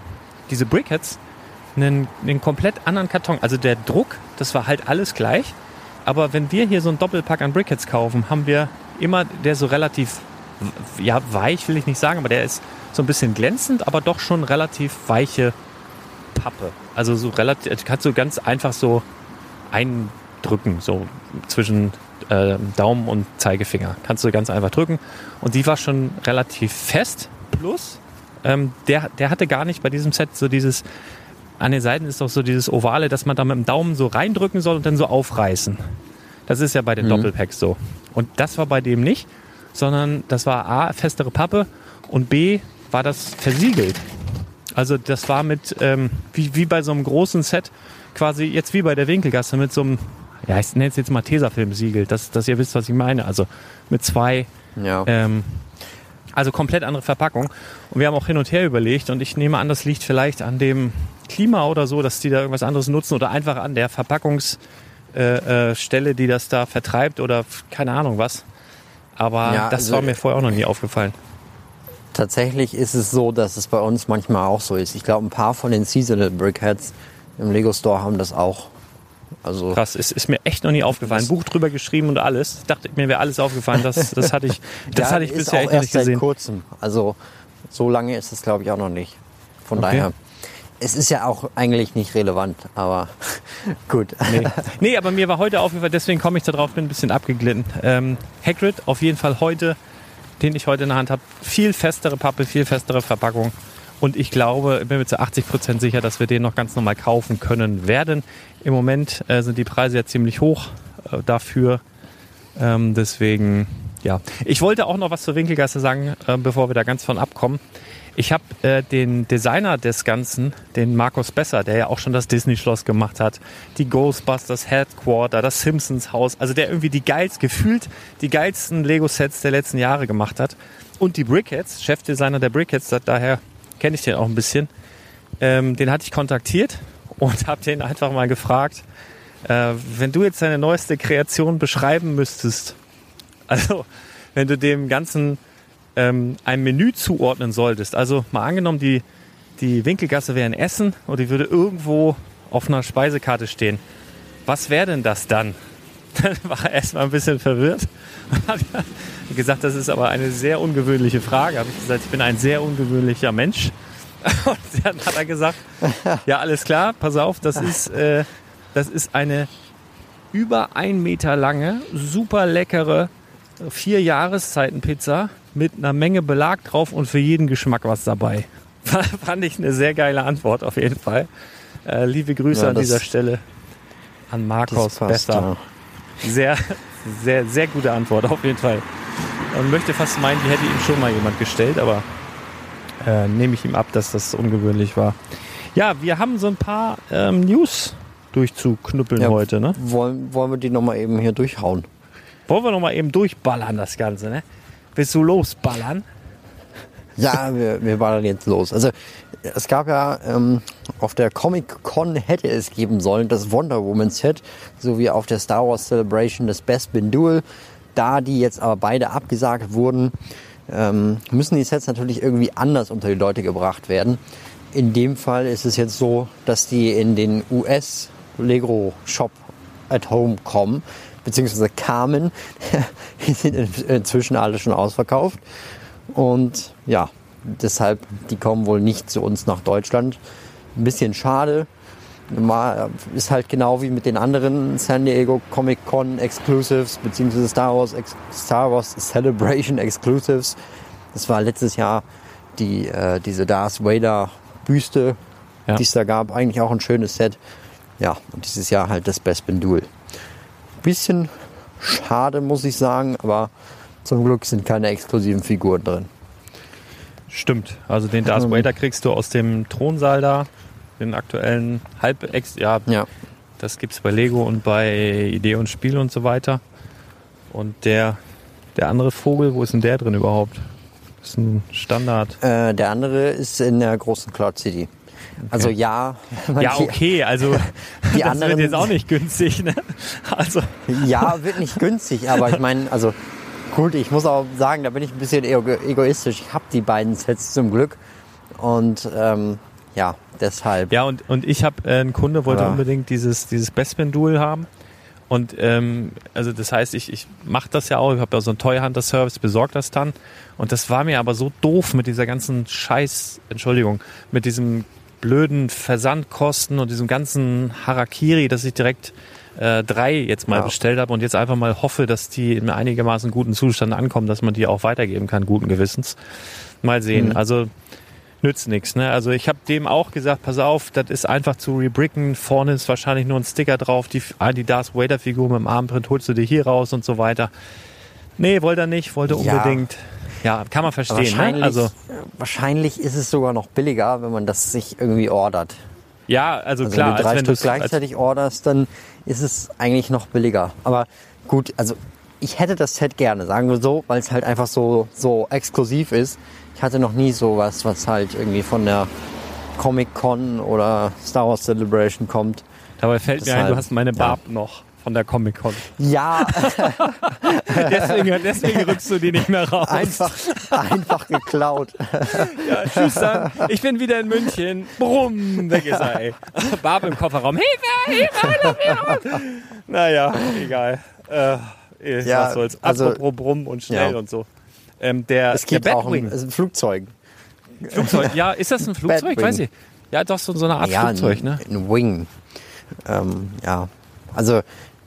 diese Brickheads einen, einen komplett anderen Karton. Also der Druck, das war halt alles gleich. Aber wenn wir hier so einen Doppelpack an Brickheads kaufen, haben wir immer der so relativ, ja, weich will ich nicht sagen, aber der ist so ein bisschen glänzend, aber doch schon relativ weiche Pappe. Also so relativ, kannst du ganz einfach so eindrücken, so zwischen äh, Daumen und Zeigefinger. Kannst du ganz einfach drücken. Und die war schon relativ fest. Plus, ähm, der, der hatte gar nicht bei diesem Set so dieses, an den Seiten ist doch so dieses Ovale, dass man da mit dem Daumen so reindrücken soll und dann so aufreißen. Das ist ja bei den mhm. Doppelpacks so. Und das war bei dem nicht, sondern das war A, festere Pappe und B, war das versiegelt. Also das war mit, ähm, wie, wie bei so einem großen Set, quasi jetzt wie bei der Winkelgasse mit so einem, ja, ich nenne es jetzt mal Tesafilm-Siegel, dass, dass ihr wisst, was ich meine. Also mit zwei, ja. ähm, also komplett andere Verpackung. Und wir haben auch hin und her überlegt und ich nehme an, das liegt vielleicht an dem Klima oder so, dass die da irgendwas anderes nutzen oder einfach an der Verpackungsstelle, äh, äh, Stelle, die das da vertreibt oder keine Ahnung was. Aber ja, das also war mir vorher auch noch nie aufgefallen. Tatsächlich ist es so, dass es bei uns manchmal auch so ist. Ich glaube, ein paar von den Seasonal Brickheads im Lego Store haben das auch. Also krass, es ist mir echt noch nie aufgefallen. Ein Buch drüber geschrieben und alles. Ich dachte, mir wäre alles aufgefallen. Das, das hatte ich, das ja, hatte ich bisher echt nicht gesehen. Erst seit kurzem. Also so lange ist es, glaube ich, auch noch nicht. Von okay. daher. Es ist ja auch eigentlich nicht relevant, aber gut. Nee. nee, aber mir war heute aufgefallen, deswegen komme ich da drauf, bin ein bisschen abgeglitten. Ähm, Hagrid auf jeden Fall heute den ich heute in der Hand habe, viel festere Pappe, viel festere Verpackung. Und ich glaube, ich bin mir zu achtzig Prozent sicher, dass wir den noch ganz normal kaufen können werden. Im Moment äh, sind die Preise ja ziemlich hoch äh, dafür. Ähm, deswegen, ja. Ich wollte auch noch was zur Winkelgasse sagen, äh, bevor wir da ganz von abkommen. Ich habe äh, den Designer des Ganzen, den Markus Besser, der ja auch schon das Disney-Schloss gemacht hat, die Ghostbusters Headquarter, das Simpsons-Haus, also der irgendwie die geilsten, gefühlt die geilsten Lego-Sets der letzten Jahre gemacht hat. Und die Brickheads, Chefdesigner der Brickheads, daher kenne ich den auch ein bisschen. Ähm, den hatte ich kontaktiert und habe den einfach mal gefragt, äh, wenn du jetzt deine neueste Kreation beschreiben müsstest, also wenn du dem ganzen ein Menü zuordnen solltest. Also mal angenommen, die, die Winkelgasse wäre in Essen und die würde irgendwo auf einer Speisekarte stehen. Was wäre denn das dann? Dann war er erstmal ein bisschen verwirrt und hat gesagt, das ist aber eine sehr ungewöhnliche Frage. Habe ich gesagt, ich bin ein sehr ungewöhnlicher Mensch. Und dann hat er gesagt, ja, alles klar, pass auf, das ist, äh, das ist eine über ein Meter lange, super leckere vier Jahreszeiten-Pizza mit einer Menge Belag drauf und für jeden Geschmack was dabei. Fand ich eine sehr geile Antwort auf jeden Fall. Äh, liebe Grüße ja, an dieser Stelle an Markus Besser. Ja. Sehr, sehr, sehr gute Antwort auf jeden Fall. Man möchte fast meinen, die hätte ihm schon mal jemand gestellt, aber äh, nehme ich ihm ab, dass das ungewöhnlich war. Ja, wir haben so ein paar ähm, News durchzuknüppeln ja, heute. Ne? Wollen, wollen wir die nochmal eben hier durchhauen? Wollen wir nochmal eben durchballern das Ganze, ne? Willst du losballern? Ja, wir, wir ballern jetzt los. Also es gab ja, ähm, auf der Comic-Con hätte es geben sollen, das Wonder Woman-Set, sowie auf der Star Wars Celebration das Best Bin Duel. Da die jetzt aber beide abgesagt wurden, ähm, müssen die Sets natürlich irgendwie anders unter die Leute gebracht werden. In dem Fall ist es jetzt so, dass die in den U S-Lego-Shop at Home kommen, beziehungsweise kamen, die sind inzwischen alle schon ausverkauft und ja, deshalb, die kommen wohl nicht zu uns nach Deutschland. Ein bisschen schade, ist halt genau wie mit den anderen San Diego Comic Con Exclusives, beziehungsweise Star Wars, Star Wars Celebration Exclusives. Das war letztes Jahr die, äh, diese Darth Vader Büste, ja, die es da gab, eigentlich auch ein schönes Set. Ja, und dieses Jahr halt das Best Bin Duel. Bisschen schade, muss ich sagen, aber zum Glück sind keine exklusiven Figuren drin. Stimmt, also den Darth Vader kriegst du aus dem Thronsaal da, den aktuellen Halb-Ex, ja, ja, das gibt's bei Lego und bei Idee und Spiel und so weiter. Und der, der andere Vogel, wo ist denn der drin überhaupt? Das ist ein Standard. Äh, der andere ist in der großen Cloud City. Okay. Also ja. Ja, okay, also die das anderen, wird jetzt auch nicht günstig, ne? Also. Ja, wird nicht günstig, aber ich meine, also gut, ich muss auch sagen, da bin ich ein bisschen egoistisch. Ich habe die beiden Sets zum Glück und ähm, ja, deshalb. Ja, und, und ich habe, äh, ein Kunde wollte ja. unbedingt dieses, dieses Best Bin Duel haben und ähm, also das heißt, ich, ich mache das ja auch, ich habe da so einen Toy Hunter Service, besorge das dann und das war mir aber so doof mit dieser ganzen Scheiß, Entschuldigung, mit diesem blöden Versandkosten und diesem ganzen Harakiri, dass ich direkt äh, drei jetzt mal ja. bestellt habe und jetzt einfach mal hoffe, dass die in einigermaßen guten Zustand ankommen, dass man die auch weitergeben kann, guten Gewissens. Mal sehen, mhm. also nützt nichts. Ne? Also ich habe dem auch gesagt, pass auf, das ist einfach zu rebricken, vorne ist wahrscheinlich nur ein Sticker drauf, die, die Darth Vader Figur mit dem Armprint holst du dir hier raus und so weiter. Nee, wollte er nicht, wollte unbedingt... Ja. Ja, kann man verstehen. Wahrscheinlich, ne? Also, wahrscheinlich ist es sogar noch billiger, wenn man das sich irgendwie ordert. Ja, also, also klar. Wenn du drei als wenn Stück gleichzeitig orderst, dann ist es eigentlich noch billiger. Aber gut, also ich hätte das Set gerne, sagen wir so, weil es halt einfach so, so exklusiv ist. Ich hatte noch nie sowas, was halt irgendwie von der Comic-Con oder Star Wars Celebration kommt. Dabei fällt Deshalb, mir ein, du hast meine Barb ja. noch. Von der Comic-Con. Ja. deswegen, deswegen rückst du die nicht mehr raus. Einfach, einfach geklaut. Ja, tschüss dann. Ich bin wieder in München. Brumm, weg ist er, ey. Barb im Kofferraum. Hilfe, Hilfe, Hilfe. Naja, egal. Äh, ja, was soll's. Also, apropos Brumm und schnell ja. und so. Ähm, der, es gibt der auch ein, ist ein Flugzeug. Flugzeug, ja. Ist das ein Flugzeug? Weiß ich. Ja, doch so, so eine Art ja, Flugzeug, ein, ne? Ein Wing. Ähm, ja. Also...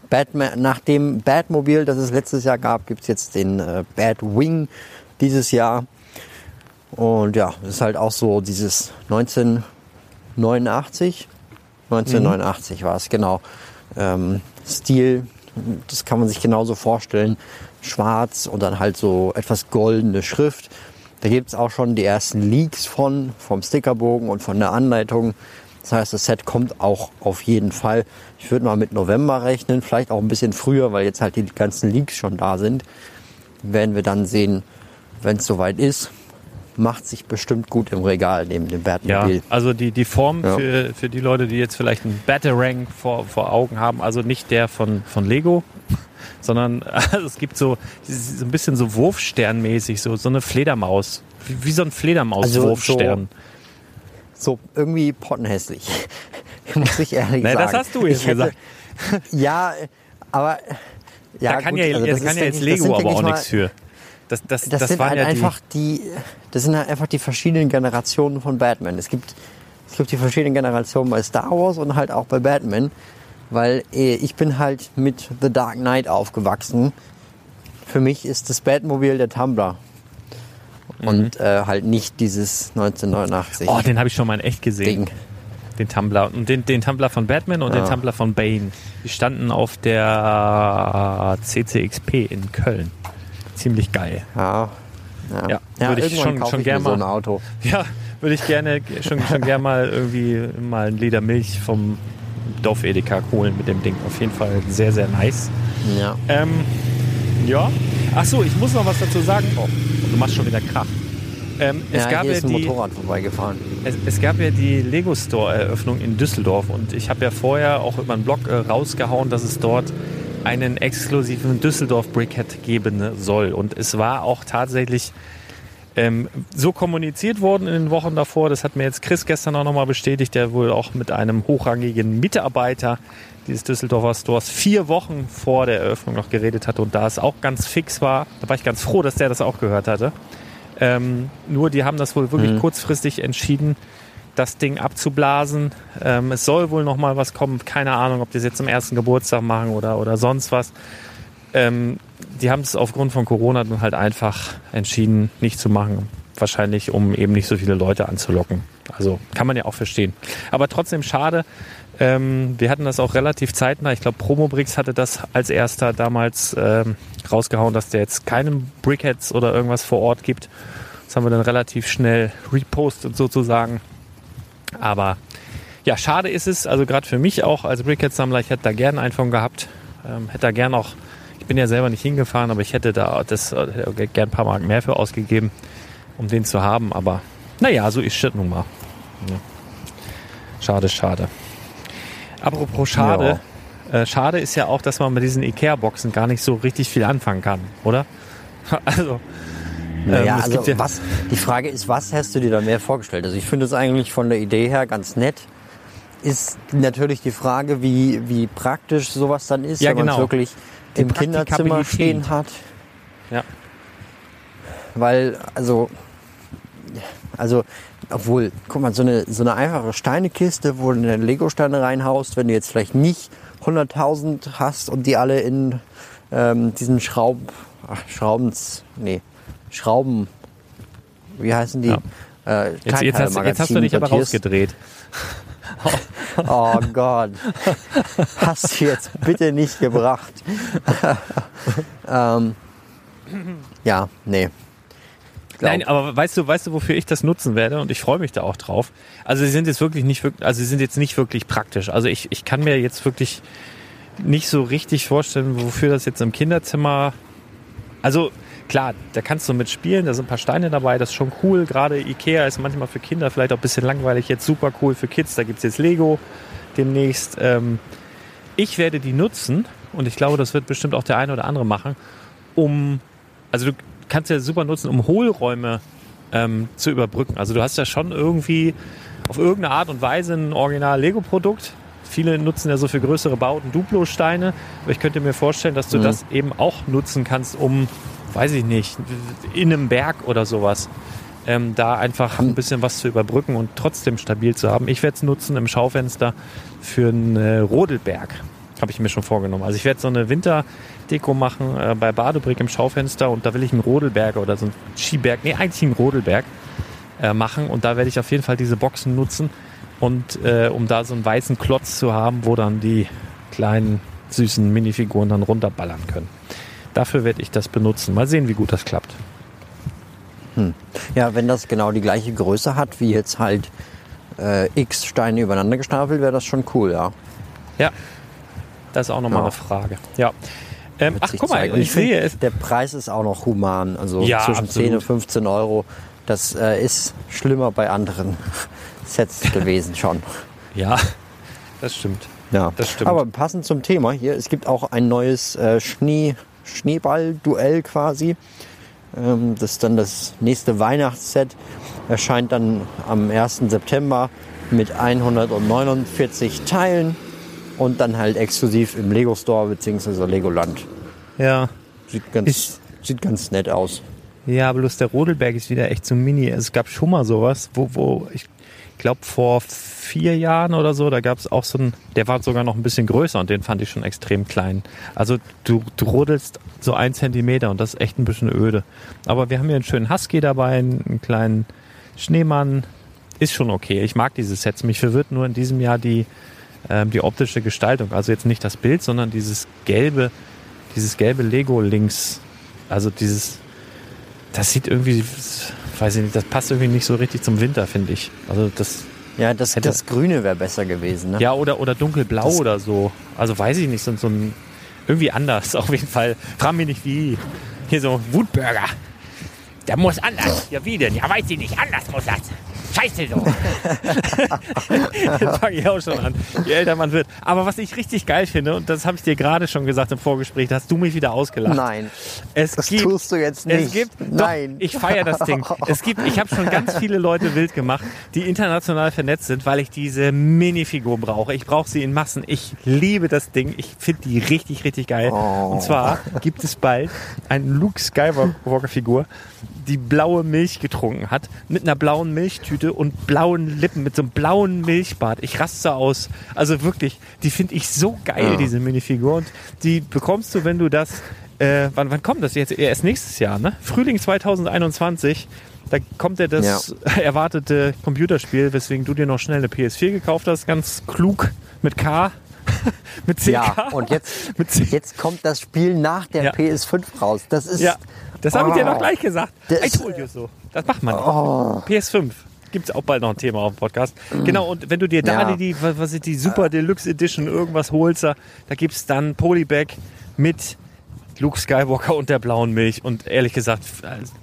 Batman, nach dem Batmobil, das es letztes Jahr gab, gibt es jetzt den äh, Batwing. dieses Jahr. Und ja, das ist halt auch so dieses neunzehnhundertneunundachtzig. neunzehnhundertneunundachtzig mhm. war es, genau. Ähm, Stil, das kann man sich genauso vorstellen. Schwarz und dann halt so etwas goldene Schrift. Da gibt es auch schon die ersten Leaks von, vom Stickerbogen und von der Anleitung. Das heißt, das Set kommt auch auf jeden Fall. Ich würde mal mit November rechnen, vielleicht auch ein bisschen früher, weil jetzt halt die ganzen Leaks schon da sind. Werden wir dann sehen, wenn es soweit ist. Macht sich bestimmt gut im Regal neben dem Batmobil. Ja, also die, die Form ja. für, für die Leute, die jetzt vielleicht einen Batarang vor, vor Augen haben, also nicht der von, von Lego, sondern also es gibt so, so ein bisschen so Wurfsternmäßig, so, so eine Fledermaus, wie, wie so ein Fledermaus-Wurfstern. Also so, so irgendwie pottenhässlich, muss ich ehrlich sagen. Das hast du jetzt ich gesagt. Hätte, ja, aber... Ja, da kann gut, ja, also das das kann ja jetzt Lego aber auch nichts für. Das, das, das, das sind waren halt ja einfach die, die, das sind halt einfach die verschiedenen Generationen von Batman. Es gibt, es gibt die verschiedenen Generationen bei Star Wars und halt auch bei Batman, weil eh, ich bin halt mit The Dark Knight aufgewachsen. Für mich ist das Batmobil der Tumbler und mhm. äh, halt nicht dieses neunzehnhundertneunundachtzig. Oh, den habe ich schon mal in echt gesehen. Ding. Den Tumbler und den, den Tumbler von Batman und ja. den Tumbler von Bane. Die standen auf der C C X P in Köln. Ziemlich geil. Ja, ja. ja, ja würde ich schon, schon gerne mal so ein Auto. Ja, würde ich gerne schon, schon gerne mal irgendwie mal ein Liter Milch vom Dorf Edeka holen mit dem Ding. Auf jeden Fall sehr, sehr nice. Ja. Ähm, ja. Ach so, ich muss noch was dazu sagen. Oh, du machst schon wieder Krach. Ähm, ja, es gab hier ist ja die, ein Motorrad vorbeigefahren. Es, es gab ja die Lego-Store-Eröffnung in Düsseldorf und ich habe ja vorher auch über einen Blog äh, rausgehauen, dass es dort einen exklusiven Düsseldorf-Brickhead geben soll. Und es war auch tatsächlich ähm, so kommuniziert worden in den Wochen davor. Das hat mir jetzt Chris gestern auch nochmal bestätigt, der wohl auch mit einem hochrangigen Mitarbeiter dieses Düsseldorfer Stores vier Wochen vor der Eröffnung noch geredet hatte. Und da es auch ganz fix war, da war ich ganz froh, dass der das auch gehört hatte. Ähm, nur die haben das wohl wirklich mhm. kurzfristig entschieden, das Ding abzublasen. Ähm, es soll wohl noch mal was kommen. Keine Ahnung, ob die es jetzt zum ersten Geburtstag machen oder, oder sonst was. Ähm, die haben es aufgrund von Corona dann halt einfach entschieden, nicht zu machen. Wahrscheinlich, um eben nicht so viele Leute anzulocken. Also kann man ja auch verstehen. Aber trotzdem schade. Ähm, wir hatten das auch relativ zeitnah. Ich glaube, Promobricks hatte das als erster damals ähm, rausgehauen, dass der jetzt keinen Brickheads oder irgendwas vor Ort gibt. Das haben wir dann relativ schnell repostet sozusagen. Aber ja, schade ist es, also gerade für mich auch als Brickhead-Sammler, ich hätte da gerne einen von gehabt, ähm, hätte da gern auch, ich bin ja selber nicht hingefahren, aber ich hätte da das äh, gern ein paar Mark mehr für ausgegeben, um den zu haben, aber naja, so ist das nun mal. Ja. Schade, schade. Apropos schade, ja. äh, schade ist ja auch, dass man mit diesen Ikea-Boxen gar nicht so richtig viel anfangen kann, oder? Also... Naja, ähm, also ja was, die Frage ist, was hast du dir da mehr vorgestellt? Also ich finde es eigentlich von der Idee her ganz nett. Ist natürlich die Frage, wie, wie praktisch sowas dann ist, ja, wenn genau. man es wirklich die im Kinderzimmer stehen hat. Ja. Weil, also, also, obwohl, guck mal, so eine, so eine einfache Steinekiste, wo du eine Lego-Steine reinhaust, wenn du jetzt vielleicht nicht hunderttausend hast und die alle in ähm, diesen Schraub, ach, Schraubens, nee, Schrauben, wie heißen die? Ja. Äh, jetzt, jetzt, hast, jetzt hast du dich aber rausgedreht. Oh Gott, hast du jetzt bitte nicht gebracht. ähm, ja, nee. Glaub. Nein, aber weißt du, weißt du, wofür ich das nutzen werde? Und ich freue mich da auch drauf. Also sie sind jetzt wirklich nicht, also sie sind jetzt nicht wirklich praktisch. Also ich, ich kann mir jetzt wirklich nicht so richtig vorstellen, wofür das jetzt im Kinderzimmer. Also klar, da kannst du mitspielen, da sind ein paar Steine dabei, das ist schon cool. Gerade Ikea ist manchmal für Kinder vielleicht auch ein bisschen langweilig, jetzt super cool für Kids. Da gibt es jetzt Lego demnächst. Ähm, ich werde die nutzen und ich glaube, das wird bestimmt auch der eine oder andere machen, um, also du kannst ja super nutzen, um Hohlräume ähm, zu überbrücken. Also du hast ja schon irgendwie auf irgendeine Art und Weise ein Original-Lego-Produkt. Viele nutzen ja so für größere Bauten Duplo-Steine. Aber ich könnte mir vorstellen, dass du mhm. das eben auch nutzen kannst, um weiß ich nicht, in einem Berg oder sowas, ähm, da einfach ein bisschen was zu überbrücken und trotzdem stabil zu haben. Ich werde es nutzen im Schaufenster für einen äh, Rodelberg. Habe ich mir schon vorgenommen. Also ich werde so eine Winterdeko machen äh, bei Bardobrick im Schaufenster und da will ich einen Rodelberg oder so einen Skiberg, nee, eigentlich einen Rodelberg äh, machen und da werde ich auf jeden Fall diese Boxen nutzen und äh, um da so einen weißen Klotz zu haben, wo dann die kleinen süßen Minifiguren dann runterballern können. Dafür werde ich das benutzen. Mal sehen, wie gut das klappt. Hm. Ja, wenn das genau die gleiche Größe hat, wie jetzt halt äh, x Steine übereinander gestapelt, wäre das schon cool, ja. Ja. Das ist auch nochmal ja. eine Frage. Ja. Ähm, ach, guck mal, ich, ich sehe es. Der Preis ist auch noch human. Also ja, zwischen absolut. zehn und fünfzehn Euro. Das äh, ist schlimmer bei anderen Sets gewesen schon. Ja, das stimmt. Ja, das stimmt. Aber passend zum Thema hier, es gibt auch ein neues äh, Schnee, Schneeball-Duell quasi. Ähm, das ist dann das nächste Weihnachtsset. Erscheint dann am ersten September mit hundertneunundvierzig Teilen. Und dann halt exklusiv im Lego Store bzw. Legoland. Ja. Sieht ganz, ist, sieht ganz nett aus. Ja, bloß der Rodelberg ist wieder echt so mini. Es gab schon mal sowas, wo, wo ich glaube vor vier Jahren oder so, da gab es auch so einen, der war sogar noch ein bisschen größer und den fand ich schon extrem klein. Also du, du rodelst so ein Zentimeter und das ist echt ein bisschen öde. Aber wir haben hier einen schönen Husky dabei, einen kleinen Schneemann. Ist schon okay. Ich mag diese Sets. Mich verwirrt nur in diesem Jahr die die optische Gestaltung, also jetzt nicht das Bild, sondern dieses gelbe, dieses gelbe Lego links, also dieses, das sieht irgendwie, weiß ich nicht, das passt irgendwie nicht so richtig zum Winter, finde ich. Also das, ja, das, hätte, das Grüne wäre besser gewesen, ne? Ja, oder, oder dunkelblau das, oder so, also weiß ich nicht, so, so ein, irgendwie anders auf jeden Fall. Frag mich nicht wie, hier so Wutburger, der muss anders, ja wie denn, ja weiß ich nicht, anders muss das. Scheiße doch. Jetzt fange ich auch schon an, je älter man wird. Aber was ich richtig geil finde, und das habe ich dir gerade schon gesagt im Vorgespräch, da hast du mich wieder ausgelacht. Nein, es das gibt, tust du jetzt nicht. Es gibt, Nein. Doch, ich feiere das Ding. Es gibt, ich habe schon ganz viele Leute wild gemacht, die international vernetzt sind, weil ich diese Minifigur brauche. Ich brauche sie in Massen. Ich liebe das Ding. Ich finde die richtig, richtig geil. Oh. Und zwar gibt es bald eine Luke Skywalker-Figur, die blaue Milch getrunken hat, mit einer blauen Milchtüte und blauen Lippen, mit so einem blauen Milchbart. Ich raste aus. Also wirklich, die finde ich so geil, ja. diese Minifigur. Und die bekommst du, wenn du das, äh, wann, wann kommt das jetzt? Erst nächstes Jahr, ne? Frühling zweitausendeinundzwanzig. Da kommt ja das ja. erwartete Computerspiel, weswegen du dir noch schnell eine P S vier gekauft hast. Ganz klug mit K. mit C K. Ja, und jetzt, mit jetzt kommt das Spiel nach der ja. P S fünf raus. Das ist... Ja. Das habe ich oh, dir noch gleich gesagt. I told you so. Das macht man. Oh. P S fünf. Gibt es auch bald noch ein Thema auf dem Podcast. Mm. Genau, und wenn du dir da ja. die, was ist die Super Deluxe Edition irgendwas holst, da gibt es dann Polybag mit Luke Skywalker und der blauen Milch. Und ehrlich gesagt,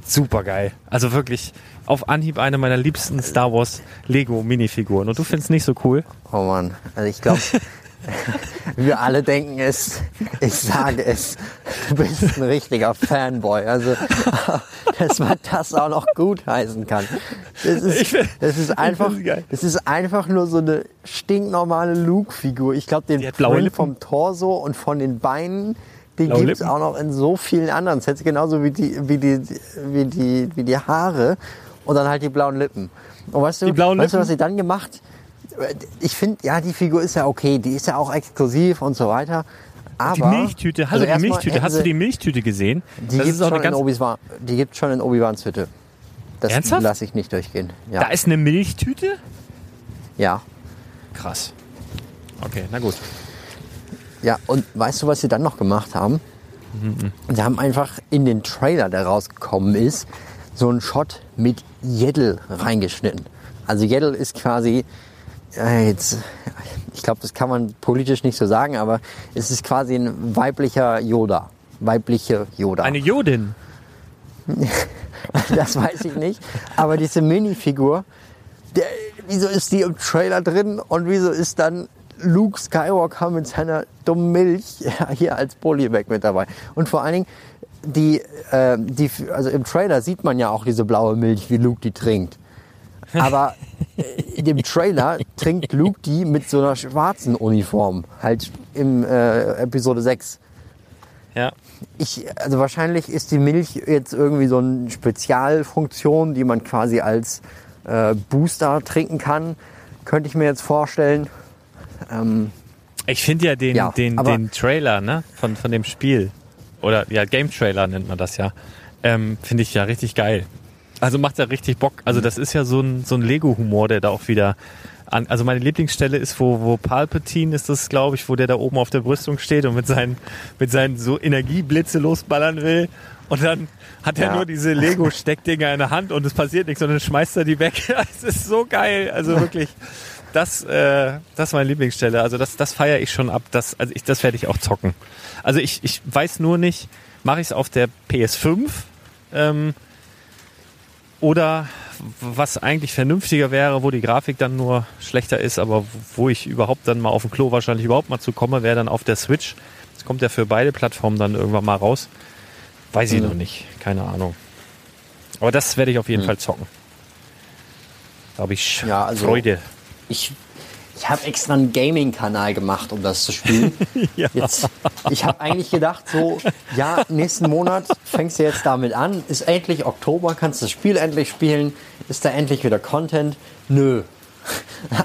super geil. Also wirklich auf Anhieb eine meiner liebsten Star Wars Lego Minifiguren. Und du findest es nicht so cool? Oh Mann, also ich glaube... Wir alle denken es, ich sage es, du bist ein richtiger Fanboy. Also, dass man das auch noch gutheißen kann. Das ist, das ist, einfach, das ist einfach nur so eine stinknormale Luke-Figur. Ich glaube, den Print vom Torso und von den Beinen, den gibt es auch noch in so vielen anderen Sets. Genauso wie die, wie die, wie die, wie die Haare und dann halt die blauen Lippen. Und weißt du, weißt du was sie dann gemacht haben? Ich finde, ja, die Figur ist ja okay, die ist ja auch exklusiv und so weiter. Aber die Milchtüte, also die Milchtüte. Hast du die Milchtüte gesehen? Die gibt es schon in Obi-Wan, die gibt schon in Obi-Wans Hütte. Das lasse ich nicht durchgehen. Ja. Da ist eine Milchtüte? Ja. Krass. Okay, na gut. Ja, und weißt du, was sie dann noch gemacht haben? Mhm. Sie haben einfach in den Trailer, der rausgekommen ist, so einen Shot mit Jeddel reingeschnitten. Also Jeddel ist quasi... Jetzt, ich glaube, das kann man politisch nicht so sagen, aber es ist quasi ein weiblicher Yoda. Weibliche Yoda. Eine Jodin? Das weiß ich nicht. Aber diese Minifigur, der, wieso ist die im Trailer drin und wieso ist dann Luke Skywalker mit seiner dummen Milch hier als Polybag mit dabei? Und vor allen Dingen, die, äh, die, also im Trailer sieht man ja auch diese blaue Milch, wie Luke die trinkt. Aber in dem Trailer trinkt Luke die mit so einer schwarzen Uniform, halt im äh, Episode sechs. Ja. Ich, also wahrscheinlich ist die Milch jetzt irgendwie so eine Spezialfunktion, die man quasi als äh, Booster trinken kann, könnte ich mir jetzt vorstellen. Ähm, Ich finde ja den, ja, den, den Trailer, ne, von, von dem Spiel, oder ja, Game-Trailer nennt man das ja, ähm, finde ich ja richtig geil. Also macht ja richtig Bock. Also das ist ja so ein, so ein Lego-Humor, der da auch wieder... An, also meine Lieblingsstelle ist, wo, wo Palpatine ist das, glaube ich, wo der da oben auf der Brüstung steht und mit seinen, mit seinen so Energieblitze losballern will. Und dann hat er ja. nur diese Lego-Steckdinger in der Hand und es passiert nichts und dann schmeißt er die weg. Es ist so geil. Also wirklich, das, äh, das ist meine Lieblingsstelle. Also das, das feiere ich schon ab. Das, also ich, das werde ich auch zocken. Also ich, ich weiß nur nicht, mache ich es auf der P S fünf ähm, oder was eigentlich vernünftiger wäre, wo die Grafik dann nur schlechter ist, aber wo ich überhaupt dann mal auf dem Klo wahrscheinlich überhaupt mal zu komme, wäre dann auf der Switch. Das kommt ja für beide Plattformen dann irgendwann mal raus. Weiß ich mhm. noch nicht. Keine Ahnung. Aber das werde ich auf jeden mhm. Fall zocken. Da habe ich ja, also Freude. Ich, ich habe extra einen Gaming-Kanal gemacht, um das zu spielen. ja. Jetzt, ich habe eigentlich gedacht, so, ja, nächsten Monat fängst du jetzt damit an. Ist endlich Oktober, kannst das Spiel endlich spielen. Ist da endlich wieder Content? Nö.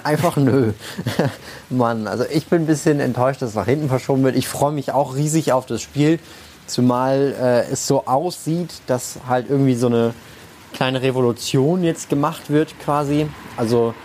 Einfach nö. Mann, also ich bin ein bisschen enttäuscht, dass es nach hinten verschoben wird. Ich freue mich auch riesig auf das Spiel. Zumal äh, es so aussieht, dass halt irgendwie so eine kleine Revolution jetzt gemacht wird quasi. Also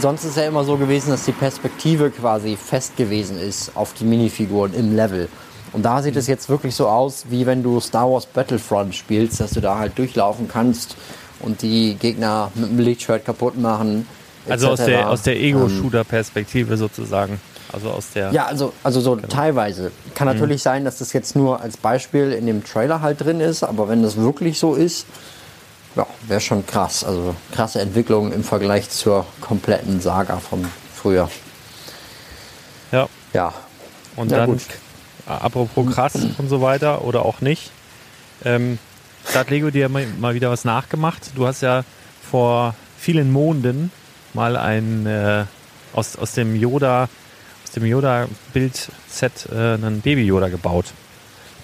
sonst ist ja immer so gewesen, dass die Perspektive quasi fest gewesen ist auf die Minifiguren im Level. Und da sieht es jetzt wirklich so aus, wie wenn du Star Wars Battlefront spielst, dass du da halt durchlaufen kannst und die Gegner mit dem Lichtshirt kaputt machen. Also aus der, aus der Ego-Shooter-Perspektive sozusagen. Also aus der ja, also, also so genau. Teilweise. Kann natürlich mhm. sein, dass das jetzt nur als Beispiel in dem Trailer halt drin ist, aber wenn das wirklich so ist, ja, wäre schon krass. Also krasse Entwicklung im Vergleich zur kompletten Saga von früher. Ja. Ja. Und ja, dann, gut. apropos krass und so weiter oder auch nicht, ähm, da hat Lego dir mal wieder was nachgemacht. Du hast ja vor vielen Monden mal ein äh, aus, aus dem Yoda... dem Yoda-Bild-Set äh, einen Baby-Yoda gebaut,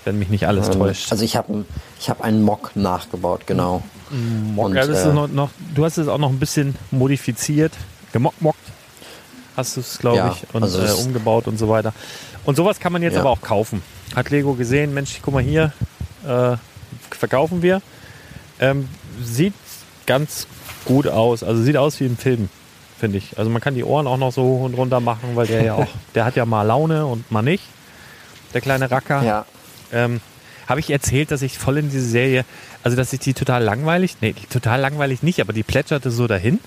wenn mich nicht alles ähm, täuscht. Also ich habe ich hab einen Mock nachgebaut, genau. Mock, und, also äh, noch, noch, du hast es auch noch ein bisschen modifiziert, gemockmockt hast du es, glaube ja, ich, und also äh, umgebaut und so weiter. Und sowas kann man jetzt ja. aber auch kaufen. Hat Lego gesehen, Mensch, guck mal hier, äh, verkaufen wir. Ähm, sieht ganz gut aus, also sieht aus wie im Film. Finde ich. Also man kann die Ohren auch noch so hoch und runter machen, weil der ja auch, der hat ja mal Laune und mal nicht, der kleine Racker. Ja. Ähm, habe ich erzählt, dass ich voll in diese Serie, also dass ich die total langweilig, nee, total langweilig nicht, aber die plätscherte so dahin.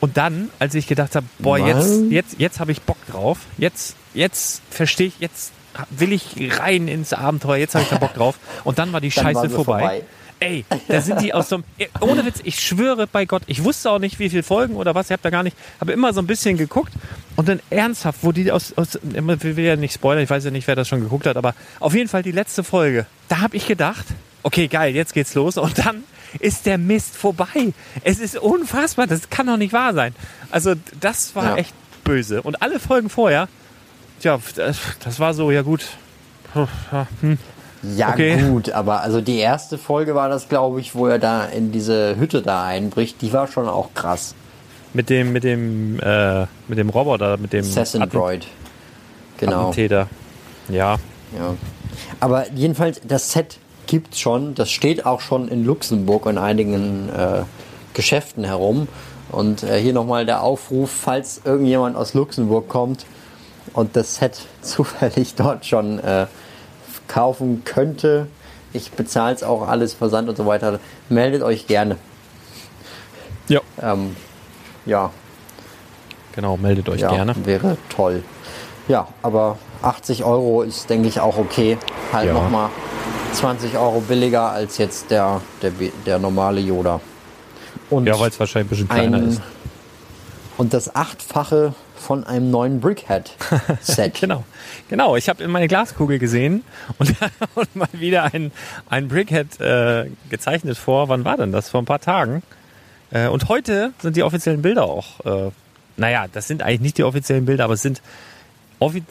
Und dann, als ich gedacht habe, boah, Mann. jetzt, jetzt, jetzt habe ich Bock drauf, jetzt, jetzt verstehe ich, jetzt will ich rein ins Abenteuer, jetzt habe ich da Bock drauf. Und dann war die dann Scheiße vorbei. vorbei. Ey, da sind die aus so einem... Ohne Witz, ich schwöre bei Gott, ich wusste auch nicht, wie viele Folgen oder was, ich habe da gar nicht... habe immer so ein bisschen geguckt und dann ernsthaft, wo die aus... aus ich will ja nicht spoilern, ich weiß ja nicht, wer das schon geguckt hat, aber auf jeden Fall die letzte Folge. Da habe ich gedacht, okay, geil, jetzt geht's los und dann ist der Mist vorbei. Es ist unfassbar, das kann doch nicht wahr sein. Also das war ja. echt böse. Und alle Folgen vorher, ja, das war so, ja gut... Hm. Ja, okay. Gut, aber also die erste Folge war das, glaube ich, wo er da in diese Hütte da einbricht, die war schon auch krass. Mit dem, mit dem, äh, mit dem Roboter, mit dem Assassin Droid. Genau. Attentäter. Ja. Ja. Aber jedenfalls, das Set gibt's schon, das steht auch schon in Luxemburg in einigen äh, Geschäften herum. Und äh, hier nochmal der Aufruf, falls irgendjemand aus Luxemburg kommt und das Set zufällig dort schon äh, kaufen könnte. Ich bezahle es auch alles, Versand und so weiter. Meldet euch gerne. Ja. Ähm, ja. Genau, meldet euch ja, gerne. Wäre toll. Ja, aber achtzig Euro ist, denke ich, auch okay. Halt ja. nochmal zwanzig Euro billiger als jetzt der, der, der normale Yoda. Und ja, weil es wahrscheinlich ein bisschen kleiner ein, ist. Und das Achtfache von einem neuen Brickhead-Set. genau. genau, ich habe in meine Glaskugel gesehen und, und mal wieder ein, ein Brickhead äh, gezeichnet vor, wann war denn das? Vor ein paar Tagen. Äh, und heute sind die offiziellen Bilder auch, äh, naja, das sind eigentlich nicht die offiziellen Bilder, aber es sind,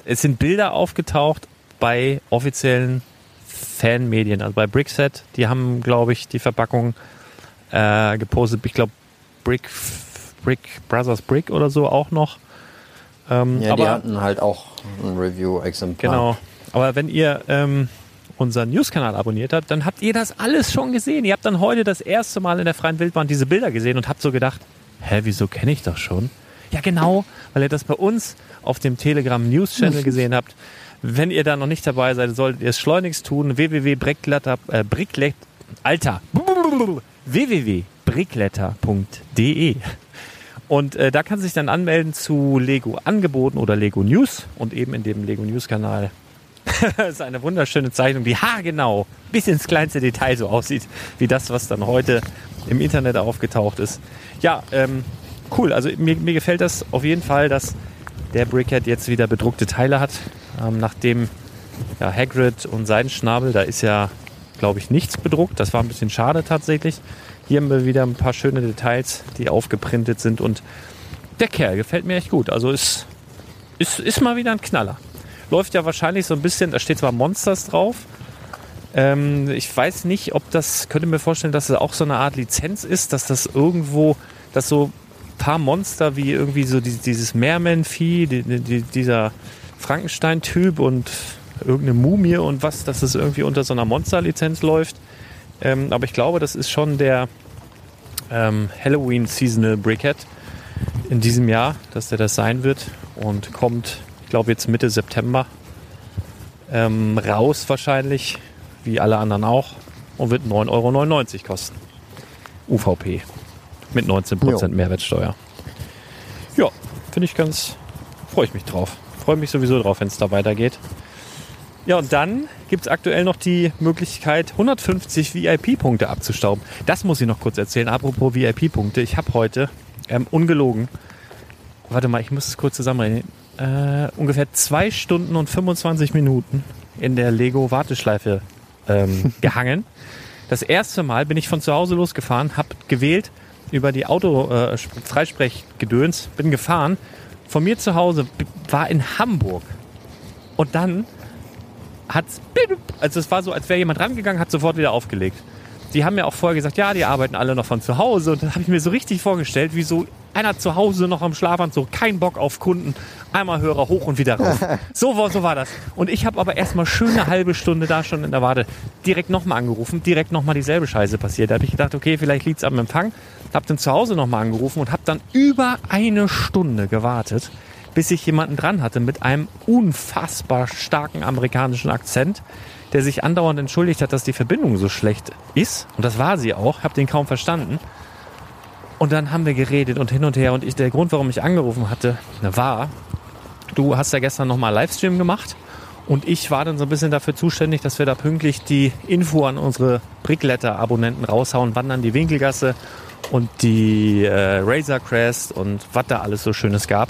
es sind Bilder aufgetaucht bei offiziellen Fanmedien, also bei Brickset. Die haben, glaube ich, die Verpackung äh, gepostet. Ich glaube, Brick, Brick Brothers Brick oder so auch noch. Ähm, ja, aber, die hatten halt auch ein Review-Exemplar. Genau, aber wenn ihr ähm, unseren News-Kanal abonniert habt, dann habt ihr das alles schon gesehen. Ihr habt dann heute das erste Mal in der freien Wildbahn diese Bilder gesehen und habt so gedacht, hä, wieso kenne ich das schon? Ja genau, weil ihr das bei uns auf dem Telegram-News-Channel gesehen habt. Wenn ihr da noch nicht dabei seid, solltet ihr es schleunigst tun. www punkt brickletter punkt de Alter. www punkt brickletter punkt de Und äh, da kann sich dann anmelden zu Lego Angeboten oder Lego News und eben in dem Lego News Kanal. Das ist eine wunderschöne Zeichnung, die haargenau bis ins kleinste Detail so aussieht, wie das, was dann heute im Internet aufgetaucht ist. Ja, ähm, cool. Also mir, mir gefällt das auf jeden Fall, dass der Brickhead jetzt wieder bedruckte Teile hat. Ähm, nachdem ja, Hagrid und Seidenschnabel, da ist ja, glaube ich, nichts bedruckt. Das war ein bisschen schade tatsächlich. Hier haben wir wieder ein paar schöne Details, die aufgeprintet sind. Und der Kerl gefällt mir echt gut. Also es ist, ist, ist mal wieder ein Knaller. Läuft ja wahrscheinlich so ein bisschen, da steht zwar Monsters drauf. Ähm, ich weiß nicht, ob das, könnte mir vorstellen, dass es das auch so eine Art Lizenz ist, dass das irgendwo, dass so ein paar Monster wie irgendwie so die, dieses Merman-Vieh, die, die, dieser Frankenstein-Typ und irgendeine Mumie und was, dass es irgendwie unter so einer Monster-Lizenz läuft. Ähm, aber ich glaube, das ist schon der ähm, Halloween-Seasonal Brickhead in diesem Jahr, dass der das sein wird und kommt, ich glaube, jetzt Mitte September ähm, raus wahrscheinlich, wie alle anderen auch, und wird neun Euro neunundneunzig kosten. U V P. Mit neunzehn Prozent jo. Mehrwertsteuer. Ja, finde ich ganz, freue ich mich drauf. Freue mich sowieso drauf, wenn es da weitergeht. Ja, und dann gibt es aktuell noch die Möglichkeit, hundertfünfzig V I P-Punkte abzustauben. Das muss ich noch kurz erzählen. Apropos V I P-Punkte, ich habe heute, ähm, ungelogen, warte mal, ich muss es kurz zusammenrechnen, äh, ungefähr zwei Stunden und fünfundzwanzig Minuten in der Lego-Warteschleife ähm, gehangen. Das erste Mal bin ich von zu Hause losgefahren, habe gewählt über die Auto-Freisprechgedöns, äh, bin gefahren. Von mir zu Hause war in Hamburg. Und dann hat's, also es war so, als wäre jemand rangegangen, hat sofort wieder aufgelegt. Die haben mir auch vorher gesagt, ja, die arbeiten alle noch von zu Hause. Und dann habe ich mir so richtig vorgestellt, wie so einer zu Hause noch am Schlafanzug, so kein Bock auf Kunden, einmal Hörer hoch und wieder rauf. So war, so war das. Und ich habe aber erstmal schöne halbe Stunde da schon in der Warte direkt nochmal angerufen, direkt nochmal dieselbe Scheiße passiert. Da habe ich gedacht, okay, vielleicht liegt's am Empfang. Habe dann zu Hause nochmal angerufen und habe dann über eine Stunde gewartet, bis ich jemanden dran hatte mit einem unfassbar starken amerikanischen Akzent, der sich andauernd entschuldigt hat, dass die Verbindung so schlecht ist. Und das war sie auch. Habe den kaum verstanden. Und dann haben wir geredet und hin und her. Und ich, der Grund, warum ich angerufen hatte, war, du hast ja gestern nochmal Livestream gemacht. Und ich war dann so ein bisschen dafür zuständig, dass wir da pünktlich die Info an unsere Brickletter-Abonnenten raushauen, wann dann die Winkelgasse und die äh, Razor Crest und was da alles so Schönes gab,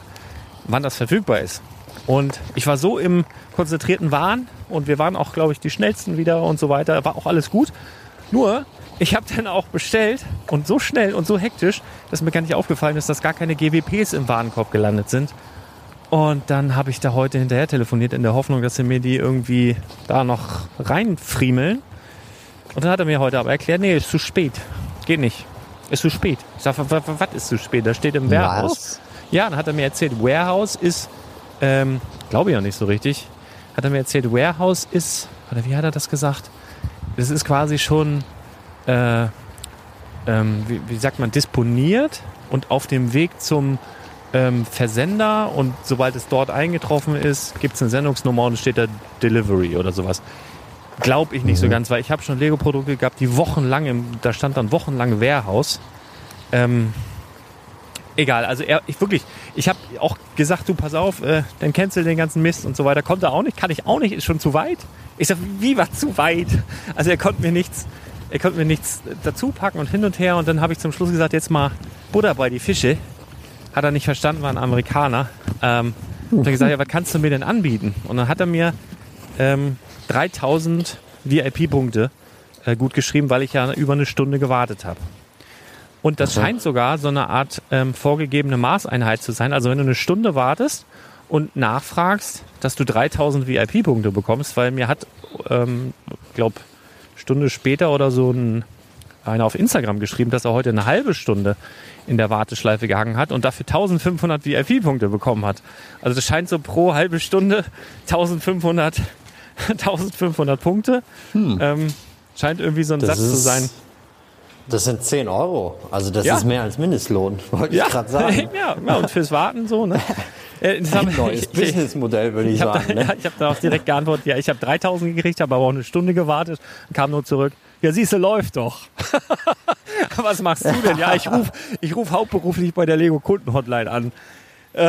wann das verfügbar ist. Und ich war so im konzentrierten Wahn und wir waren auch, glaube ich, die Schnellsten wieder und so weiter. War auch alles gut. Nur, ich habe dann auch bestellt und so schnell und so hektisch, dass mir gar nicht aufgefallen ist, dass gar keine G W Ps im Warenkorb gelandet sind. Und dann habe ich da heute hinterher telefoniert in der Hoffnung, dass sie mir die irgendwie da noch reinfriemeln. Und dann hat er mir heute aber erklärt, nee, ist zu spät. Geht nicht. Ist zu spät. Ich sage, was ist zu spät? Da steht im Warehouse. Ja, dann hat er mir erzählt, Warehouse ist, ähm, glaube ich noch nicht so richtig, hat er mir erzählt, Warehouse ist, oder wie hat er das gesagt? Das ist quasi schon, äh, ähm, wie, wie sagt man, disponiert und auf dem Weg zum ähm, Versender und sobald es dort eingetroffen ist, gibt es eine Sendungsnummer und es steht da Delivery oder sowas. Glaube ich nicht mhm. so ganz, weil ich habe schon Lego-Produkte gehabt, die wochenlang, im, da stand dann wochenlang Warehouse, ähm, egal, also er, ich wirklich, ich habe auch gesagt, du pass auf, äh, dann cancel den ganzen Mist und so weiter. Konnte er auch nicht, kann ich auch nicht, ist schon zu weit. Ich sag, wie war zu weit? Also er konnte mir nichts, er konnte mir nichts dazu packen und hin und her und dann habe ich zum Schluss gesagt, jetzt mal Butter bei die Fische. Hat er nicht verstanden, war ein Amerikaner. Ähm, mhm. Hat er gesagt, ja, was kannst du mir denn anbieten? Und dann hat er mir ähm, dreitausend V I P-Punkte äh, gut geschrieben, weil ich ja über eine Stunde gewartet habe. Und das okay. scheint sogar so eine Art ähm, vorgegebene Maßeinheit zu sein. Also wenn du eine Stunde wartest und nachfragst, dass du dreitausend V I P-Punkte bekommst, weil mir hat, ähm, glaube Stunde später oder so ein einer auf Instagram geschrieben, dass er heute eine halbe Stunde in der Warteschleife gehangen hat und dafür eintausendfünfhundert V I P-Punkte bekommen hat. Also das scheint so pro halbe Stunde eintausendfünfhundert Punkte. Hm. Ähm, scheint irgendwie so ein das Satz ist, zu sein. Das sind zehn Euro. Also das ja. ist mehr als Mindestlohn, wollte ja. ich gerade sagen. Ja, ja, und fürs Warten so, ne? Das haben, ein neues Businessmodell, würde ich, ich sagen. Da, ne? ja, ich habe darauf direkt geantwortet, ja, ich habe dreitausend gekriegt, habe aber auch eine Stunde gewartet, kam nur zurück. Ja, siehst du, läuft doch. Was machst du denn? Ja, ich rufe ich ruf hauptberuflich bei der Lego-Kunden-Hotline an. Äh,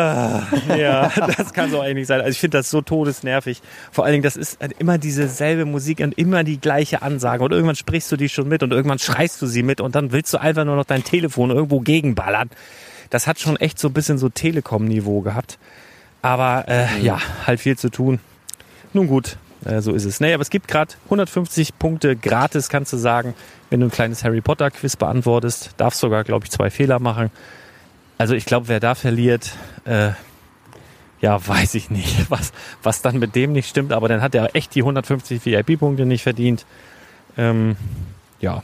ja, das kann so eigentlich sein. Also ich finde das so todesnervig. Vor allen Dingen, das ist immer dieselbe Musik und immer die gleiche Ansage. Und irgendwann sprichst du die schon mit und irgendwann schreist du sie mit und dann willst du einfach nur noch dein Telefon irgendwo gegenballern. Das hat schon echt so ein bisschen so Telekom-Niveau gehabt. Aber äh, ja, halt viel zu tun. Nun gut, äh, so ist es. Naja, aber es gibt gerade hundertfünfzig Punkte gratis, kannst du sagen, wenn du ein kleines Harry Potter-Quiz beantwortest. Darfst sogar, glaube ich, zwei Fehler machen. Also ich glaube, wer da verliert, äh, ja, weiß ich nicht, was, was dann mit dem nicht stimmt. Aber dann hat er echt die hundertfünfzig V I P-Punkte nicht verdient. Ähm, ja,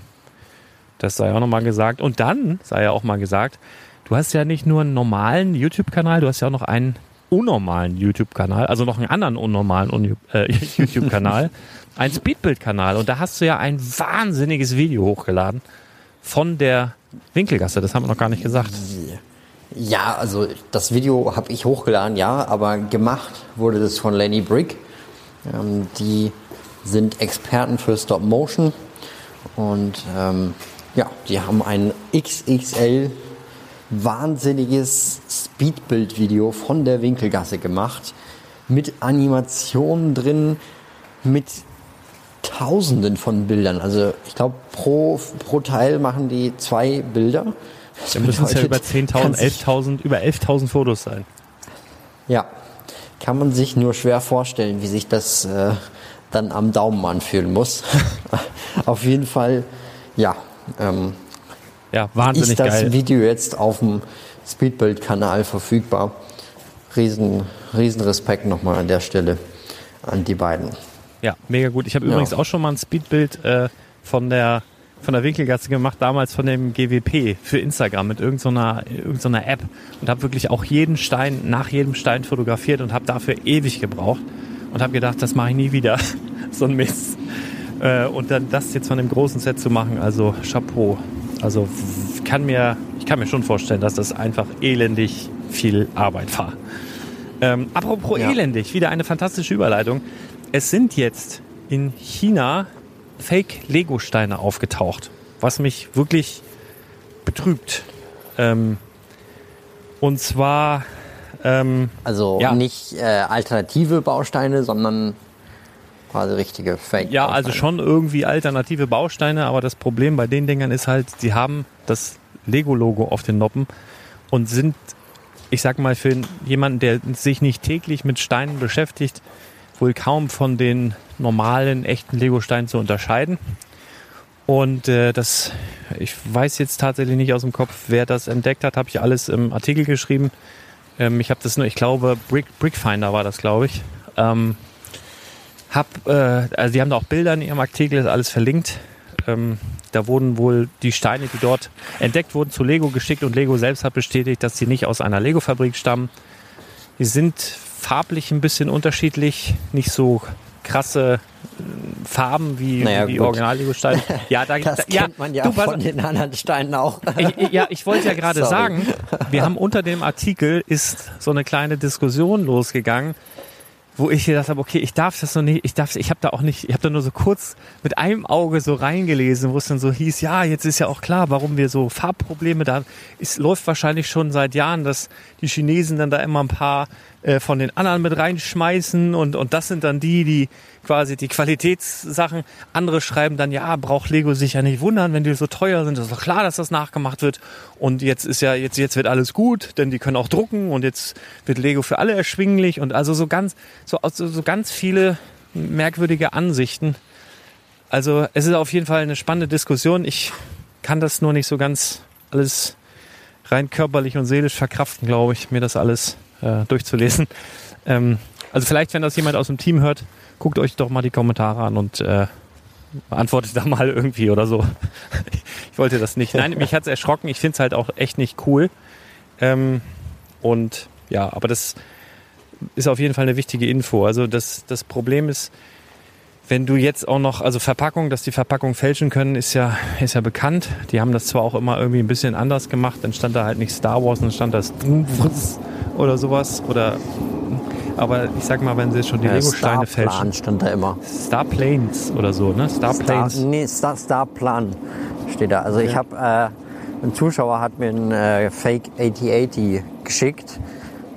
das sei auch nochmal gesagt. Und dann sei ja auch mal gesagt, du hast ja nicht nur einen normalen YouTube-Kanal, du hast ja auch noch einen unnormalen YouTube-Kanal, also noch einen anderen unnormalen äh, YouTube-Kanal, einen Speedbild-Kanal. Und da hast du ja ein wahnsinniges Video hochgeladen von der Winkelgasse. Das haben wir noch gar nicht gesagt. Ja, also das Video habe ich hochgeladen, ja, aber gemacht wurde das von Lenny Brick. Ähm, die sind Experten für Stop-Motion und ähm, ja, die haben einen X X L wahnsinniges Speedbild-Video von der Winkelgasse gemacht, mit Animationen drin, mit Tausenden von Bildern. Also ich glaube, pro, pro Teil machen die zwei Bilder. Da müssen es ja über zehntausend, elftausend, über elftausend Fotos sein. Ja, kann man sich nur schwer vorstellen, wie sich das äh, dann am Daumen anfühlen muss. Auf jeden Fall, ja, ähm, ja, wahnsinnig geil. Ist das Video jetzt auf dem Speedbuild-Kanal verfügbar. Riesen, riesen Respekt nochmal an der Stelle an die beiden. Ja, mega gut. Ich habe ja. übrigens auch schon mal ein Speedbuild äh, von der von der Winkelgasse gemacht, damals von dem G W P für Instagram mit irgendeiner so irgendeiner App und habe wirklich auch jeden Stein, nach jedem Stein fotografiert und habe dafür ewig gebraucht und habe gedacht, das mache ich nie wieder. So ein Mist. Äh, und dann das jetzt von dem großen Set zu machen, also Chapeau. Also kann mir, ich kann mir schon vorstellen, dass das einfach elendig viel Arbeit war. Ähm, apropos ja. elendig, wieder eine fantastische Überleitung. Es sind jetzt in China Fake-Lego-Steine aufgetaucht, was mich wirklich betrübt. Ähm, und zwar... Ähm, also ja. nicht äh, alternative Bausteine, sondern... quasi richtige Fake. Ja, also schon irgendwie alternative Bausteine, aber das Problem bei den Dingern ist halt, sie haben das Lego-Logo auf den Noppen und sind, ich sag mal, für jemanden, der sich nicht täglich mit Steinen beschäftigt, wohl kaum von den normalen, echten Lego-Steinen zu unterscheiden. Und äh, das, ich weiß jetzt tatsächlich nicht aus dem Kopf, wer das entdeckt hat, habe ich alles im Artikel geschrieben. Ähm, ich habe das nur, ich glaube, Brick, Brickfinder war das, glaube ich. Ähm, Hab, äh, also die haben da auch Bilder in ihrem Artikel, ist alles verlinkt. Ähm, da wurden wohl die Steine, die dort entdeckt wurden, zu Lego geschickt und Lego selbst hat bestätigt, dass sie nicht aus einer Lego-Fabrik stammen. Die sind farblich ein bisschen unterschiedlich, nicht so krasse Farben wie, naja, wie die Original-Lego-Steine. Ja, da, das da, ja, kennt man ja du, von was, den anderen Steinen auch. Ich, ja, ich wollte ja gerade sagen, wir haben unter dem Artikel ist so eine kleine Diskussion losgegangen, wo ich gedacht habe, okay, ich darf das noch nicht, ich darf, ich habe da auch nicht, ich habe da nur so kurz mit einem Auge so reingelesen, wo es dann so hieß, ja, jetzt ist ja auch klar, warum wir so Farbprobleme da haben. Es läuft wahrscheinlich schon seit Jahren, dass die Chinesen dann da immer ein paar äh, von den anderen mit reinschmeißen und und das sind dann die, die quasi die Qualitätssachen. Andere schreiben dann, ja, braucht Lego sich ja nicht wundern, wenn die so teuer sind. Das ist doch klar, dass das nachgemacht wird. Und jetzt ist ja, jetzt, jetzt wird alles gut, denn die können auch drucken und jetzt wird Lego für alle erschwinglich und also so ganz, so, so, so ganz viele merkwürdige Ansichten. Also es ist auf jeden Fall eine spannende Diskussion. Ich kann das nur nicht so ganz alles rein körperlich und seelisch verkraften, glaube ich, mir das alles äh, durchzulesen. Ähm, also vielleicht, wenn das jemand aus dem Team hört, guckt euch doch mal die Kommentare an und äh, antworte da mal irgendwie oder so. Ich wollte das nicht. Nein, mich hat es erschrocken. Ich finde es halt auch echt nicht cool. Ähm, und ja, aber das ist auf jeden Fall eine wichtige Info. Also das, das Problem ist, wenn du jetzt auch noch, also Verpackung, dass die Verpackung fälschen können, ist ja, ist ja bekannt. Die haben das zwar auch immer irgendwie ein bisschen anders gemacht, dann stand da halt nicht Star Wars, dann stand da oder sowas. Oder, aber ich sag mal, wenn sie schon die ja, Lego-Steine fälschen. Starplan stand da immer. Starplanes oder so, ne? Starplanes. Star, nee, Star, Starplan steht da. Also okay. Ich habe, äh, ein Zuschauer hat mir ein äh, Fake achthundertachtzig geschickt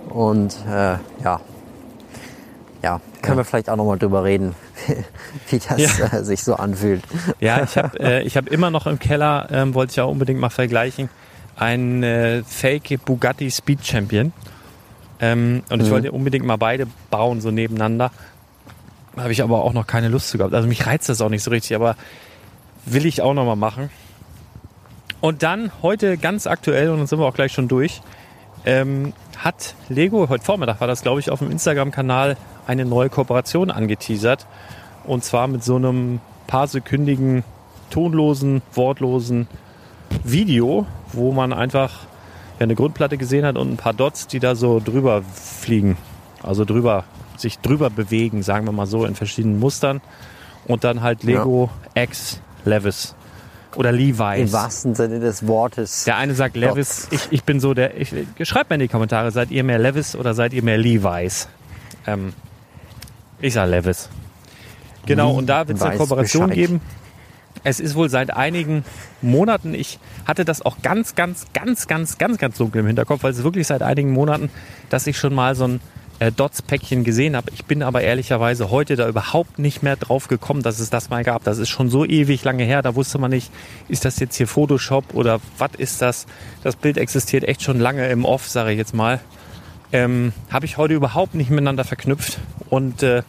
und äh, ja. Ja, können ja. wir vielleicht auch nochmal drüber reden, wie das ja. äh, sich so anfühlt. Ja, ich habe äh, ich hab immer noch im Keller, ähm, wollte ich auch unbedingt mal vergleichen, einen äh, Fake Bugatti Speed Champion. Ähm, und mhm. ich wollte unbedingt mal beide bauen, so nebeneinander. Habe ich aber auch noch keine Lust zu gehabt. Also mich reizt das auch nicht so richtig, aber will ich auch nochmal machen. Und dann heute ganz aktuell, und dann sind wir auch gleich schon durch, ähm, hat Lego, heute Vormittag war das, glaube ich, auf dem Instagram-Kanal eine neue Kooperation angeteasert. Und zwar mit so einem paar sekündigen, tonlosen, wortlosen Video, wo man einfach ja, eine Grundplatte gesehen hat und ein paar Dots, die da so drüber fliegen. Also drüber, sich drüber bewegen, sagen wir mal so, in verschiedenen Mustern. Und dann halt Lego ja. X Levi's. Oder Levi's. Im wahrsten Sinne des Wortes. Der eine sagt Levi's. Ich, ich bin so der. Ich, schreibt mir in die Kommentare, seid ihr mehr Levi's oder seid ihr mehr Levi's? Ähm, ich sag Levi's. Genau, und da wird es eine Kooperation Bescheid. geben. Es ist wohl seit einigen Monaten, ich hatte das auch ganz, ganz, ganz, ganz, ganz, ganz dunkel im Hinterkopf, weil es wirklich seit einigen Monaten, dass ich schon mal so ein äh, Dots-Päckchen gesehen habe. Ich bin aber ehrlicherweise heute da überhaupt nicht mehr drauf gekommen, dass es das mal gab. Das ist schon so ewig lange her, da wusste man nicht, ist das jetzt hier Photoshop oder was ist das? Das Bild existiert echt schon lange im Off, sage ich jetzt mal. Ähm, habe ich heute überhaupt nicht miteinander verknüpft und äh,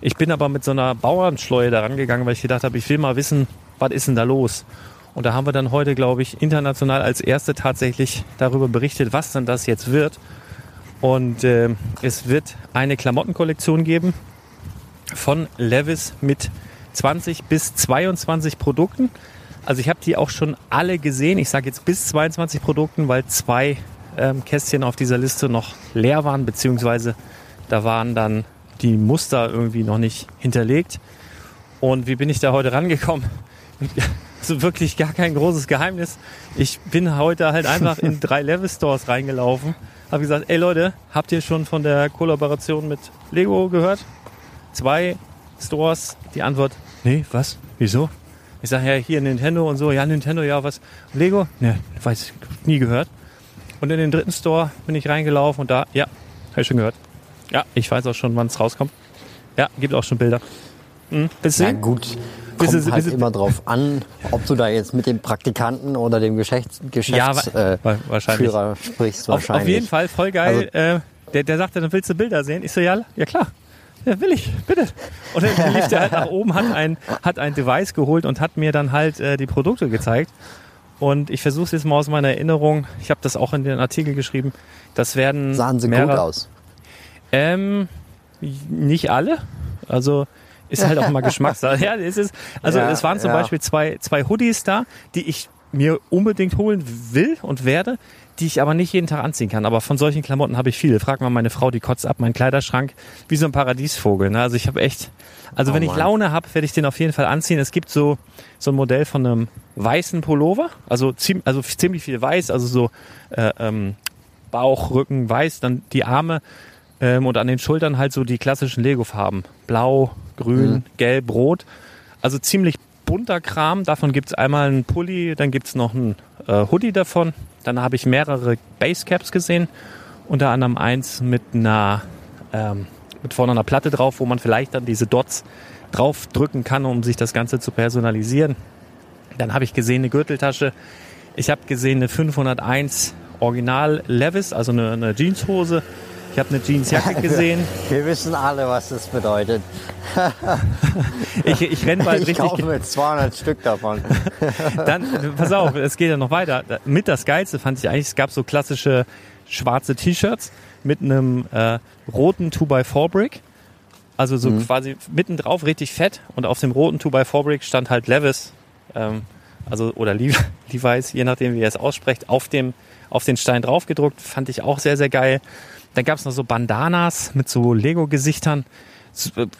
ich bin aber mit so einer Bauernschleue da rangegangen, weil ich gedacht habe, ich will mal wissen, was ist denn da los? Und da haben wir dann heute, glaube ich, international als Erste tatsächlich darüber berichtet, was denn das jetzt wird. Und äh, es wird eine Klamottenkollektion geben von Levi's mit zwanzig bis zweiundzwanzig Produkten. Also ich habe die auch schon alle gesehen. Ich sage jetzt bis zweiundzwanzig Produkten, weil zwei Kästchen auf dieser Liste noch leer waren, beziehungsweise da waren dann die Muster irgendwie noch nicht hinterlegt. Und wie bin ich da heute rangekommen? Also wirklich gar kein großes Geheimnis. Ich bin heute halt einfach in drei Levi's-Stores reingelaufen, habe gesagt, ey Leute, habt ihr schon von der Kollaboration mit Lego gehört? Zwei Stores, die Antwort, nee, was, wieso? Ich sage, ja, hier Nintendo und so, ja, Nintendo, ja, was, Lego? Ne, weiß, nie gehört. Und in den dritten Store bin ich reingelaufen und da, ja, habe ich schon gehört. Ja, ich weiß auch schon, wann es rauskommt. Ja, gibt auch schon Bilder. Hm, ja gut, kommt bis halt bis immer drauf an, ob du da jetzt mit dem Praktikanten oder dem Geschäfts- Geschäftsführer ja, äh, sprichst. Wahrscheinlich. Auf, auf jeden Fall, voll geil. Also, äh, der, der sagte, dann willst du Bilder sehen? Ich so, ja, ja klar, ja, will ich, bitte. Und dann lief der halt nach oben, hat ein, hat ein Device geholt und hat mir dann halt äh, die Produkte gezeigt. Und ich versuche es jetzt mal aus meiner Erinnerung. Ich habe das auch in den Artikel geschrieben. Das werden sahen sie mehrere, gut aus? Ähm, nicht alle. Also ist halt auch mal Geschmackssache. Ja, es ist. Also ja, es waren zum ja. Beispiel zwei zwei Hoodies da, die ich mir unbedingt holen will und werde, die ich aber nicht jeden Tag anziehen kann. Aber von solchen Klamotten habe ich viele. Frag mal meine Frau, die kotzt ab. Mein Kleiderschrank wie so ein Paradiesvogel. Ne? Also ich habe echt. Also oh, wenn ich Mann. Laune habe, werde ich den auf jeden Fall anziehen. Es gibt so so ein Modell von einem weißen Pullover, also ziemlich, also ziemlich viel weiß, also so äh, ähm, Bauch, Rücken weiß, dann die Arme ähm, und an den Schultern halt so die klassischen Lego-Farben, Blau, Grün, mhm. Gelb, Rot. Also ziemlich bunter Kram. Davon gibt's einmal einen Pulli, dann gibt's noch einen äh, Hoodie davon. Dann habe ich mehrere Basecaps gesehen, unter anderem eins mit einer ähm, mit vorne einer Platte drauf, wo man vielleicht dann diese Dots drauf drücken kann, um sich das Ganze zu personalisieren. Dann habe ich gesehen eine Gürteltasche. Ich habe gesehen eine fünfhunderteins Original Levi's, also eine, eine Jeanshose. Ich habe eine Jeansjacke gesehen. Wir wissen alle, was das bedeutet. ich ich renne bald ich richtig. Ich kaufe mir zweihundert Stück davon. Dann, pass auf, es geht ja noch weiter. Mit das Geilste fand ich eigentlich, es gab so klassische schwarze T-Shirts mit einem äh, roten zwei by vier Brick Also so mhm. quasi mittendrauf richtig fett. Und auf dem roten zwei mal vier Brick stand halt Levi's. Ähm, also oder Levi's, je nachdem, wie ihr es aussprecht, auf dem auf den Stein drauf gedruckt. Fand ich auch sehr, sehr geil. Dann gab es noch so Bandanas mit so Lego-Gesichtern.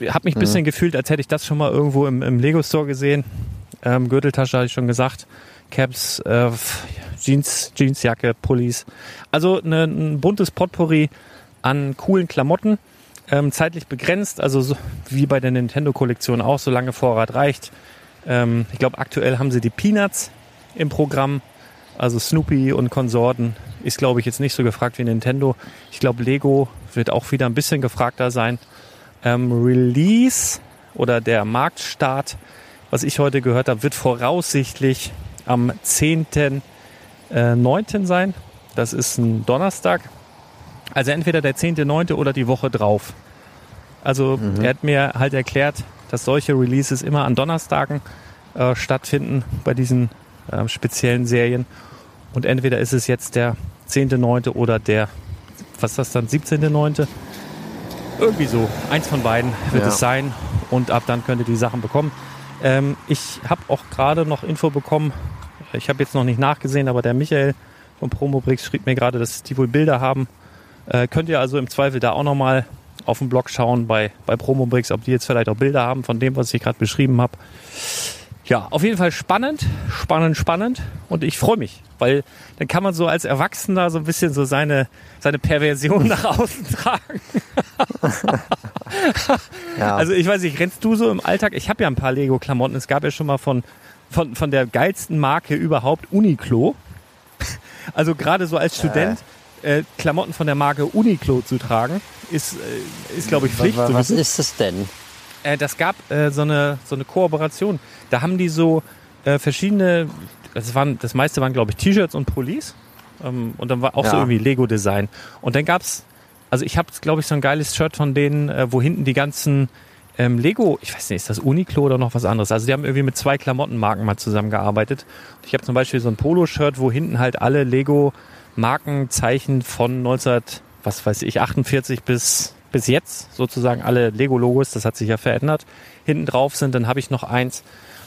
Hab mich ein bisschen mhm. gefühlt, als hätte ich das schon mal irgendwo im, im Lego-Store gesehen. Ähm, Gürteltasche hatte ich schon gesagt. Caps, äh, Jeans, Jeansjacke, Pullis. Also ne, ein buntes Potpourri an coolen Klamotten. Ähm, zeitlich begrenzt, also so, wie bei der Nintendo-Kollektion auch, solange Vorrat reicht. Ähm, ich glaube, aktuell haben sie die Peanuts im Programm. Also Snoopy und Konsorten ist, glaube ich, jetzt nicht so gefragt wie Nintendo. Ich glaube, Lego wird auch wieder ein bisschen gefragter sein. Ähm, Release oder der Marktstart, was ich heute gehört habe, wird voraussichtlich am zehnten neunten sein. Das ist ein Donnerstag. Also entweder der zehnten neunten oder die Woche drauf. Also mhm. er hat mir halt erklärt, dass solche Releases immer an Donnerstagen äh, stattfinden bei diesen äh, speziellen Serien. Und entweder ist es jetzt der zehnten neunten oder der, was ist das dann, siebzehnten neunten Irgendwie so. Eins von beiden wird ja. es sein. Und ab dann könnt ihr die Sachen bekommen. Ähm, ich habe auch gerade noch Info bekommen. Ich habe jetzt noch nicht nachgesehen, aber der Michael von Promobricks schrieb mir gerade, dass die wohl Bilder haben. Äh, könnt ihr also im Zweifel da auch nochmal auf dem Blog schauen bei, bei Promobricks, ob die jetzt vielleicht auch Bilder haben von dem, was ich gerade beschrieben habe. Ja, auf jeden Fall spannend, spannend, spannend. Und ich freue mich, weil dann kann man so als Erwachsener so ein bisschen so seine, seine Perversion nach außen tragen. ja. Also ich weiß nicht, rennst du so im Alltag? Ich habe ja ein paar Lego-Klamotten. Es gab ja schon mal von, von, von der geilsten Marke überhaupt, Uniqlo. Also gerade so als äh. Student. Klamotten von der Marke Uniqlo zu tragen, ist, ist glaube ich, Pflicht. Was, was ist es denn? Das gab äh, so eine, so eine Kooperation. Da haben die so äh, verschiedene, das, waren, das meiste waren, glaube ich, T-Shirts und Pullis. Ähm, und dann war auch ja. so irgendwie Lego-Design. Und dann gab es, also ich habe, glaube ich, so ein geiles Shirt von denen, äh, wo hinten die ganzen ähm, Lego, ich weiß nicht, ist das Uniqlo oder noch was anderes? Also die haben irgendwie mit zwei Klamottenmarken mal zusammengearbeitet. Und ich habe zum Beispiel so ein Polo-Shirt, wo hinten halt alle Lego Markenzeichen von neunzehnhundertachtundvierzig bis, bis jetzt sozusagen alle Lego-Logos, das hat sich ja verändert, hinten drauf sind. Dann habe ich noch eins,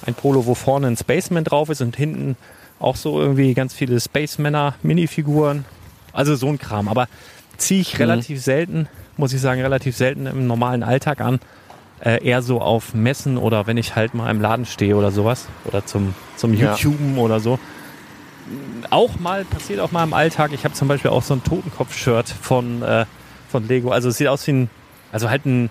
ein Polo, wo vorne ein Spaceman drauf ist und hinten auch so irgendwie ganz viele Spacemänner-Minifiguren. Also so ein Kram, aber ziehe ich mhm. relativ selten, muss ich sagen, relativ selten im normalen Alltag an. Äh, eher so auf Messen oder wenn ich halt mal im Laden stehe oder sowas oder zum, zum ja. YouTuben oder so. Auch mal, passiert auch mal im Alltag. Ich habe zum Beispiel auch so ein Totenkopf-Shirt von, äh, von Lego. Also es sieht aus wie ein, also halt ein,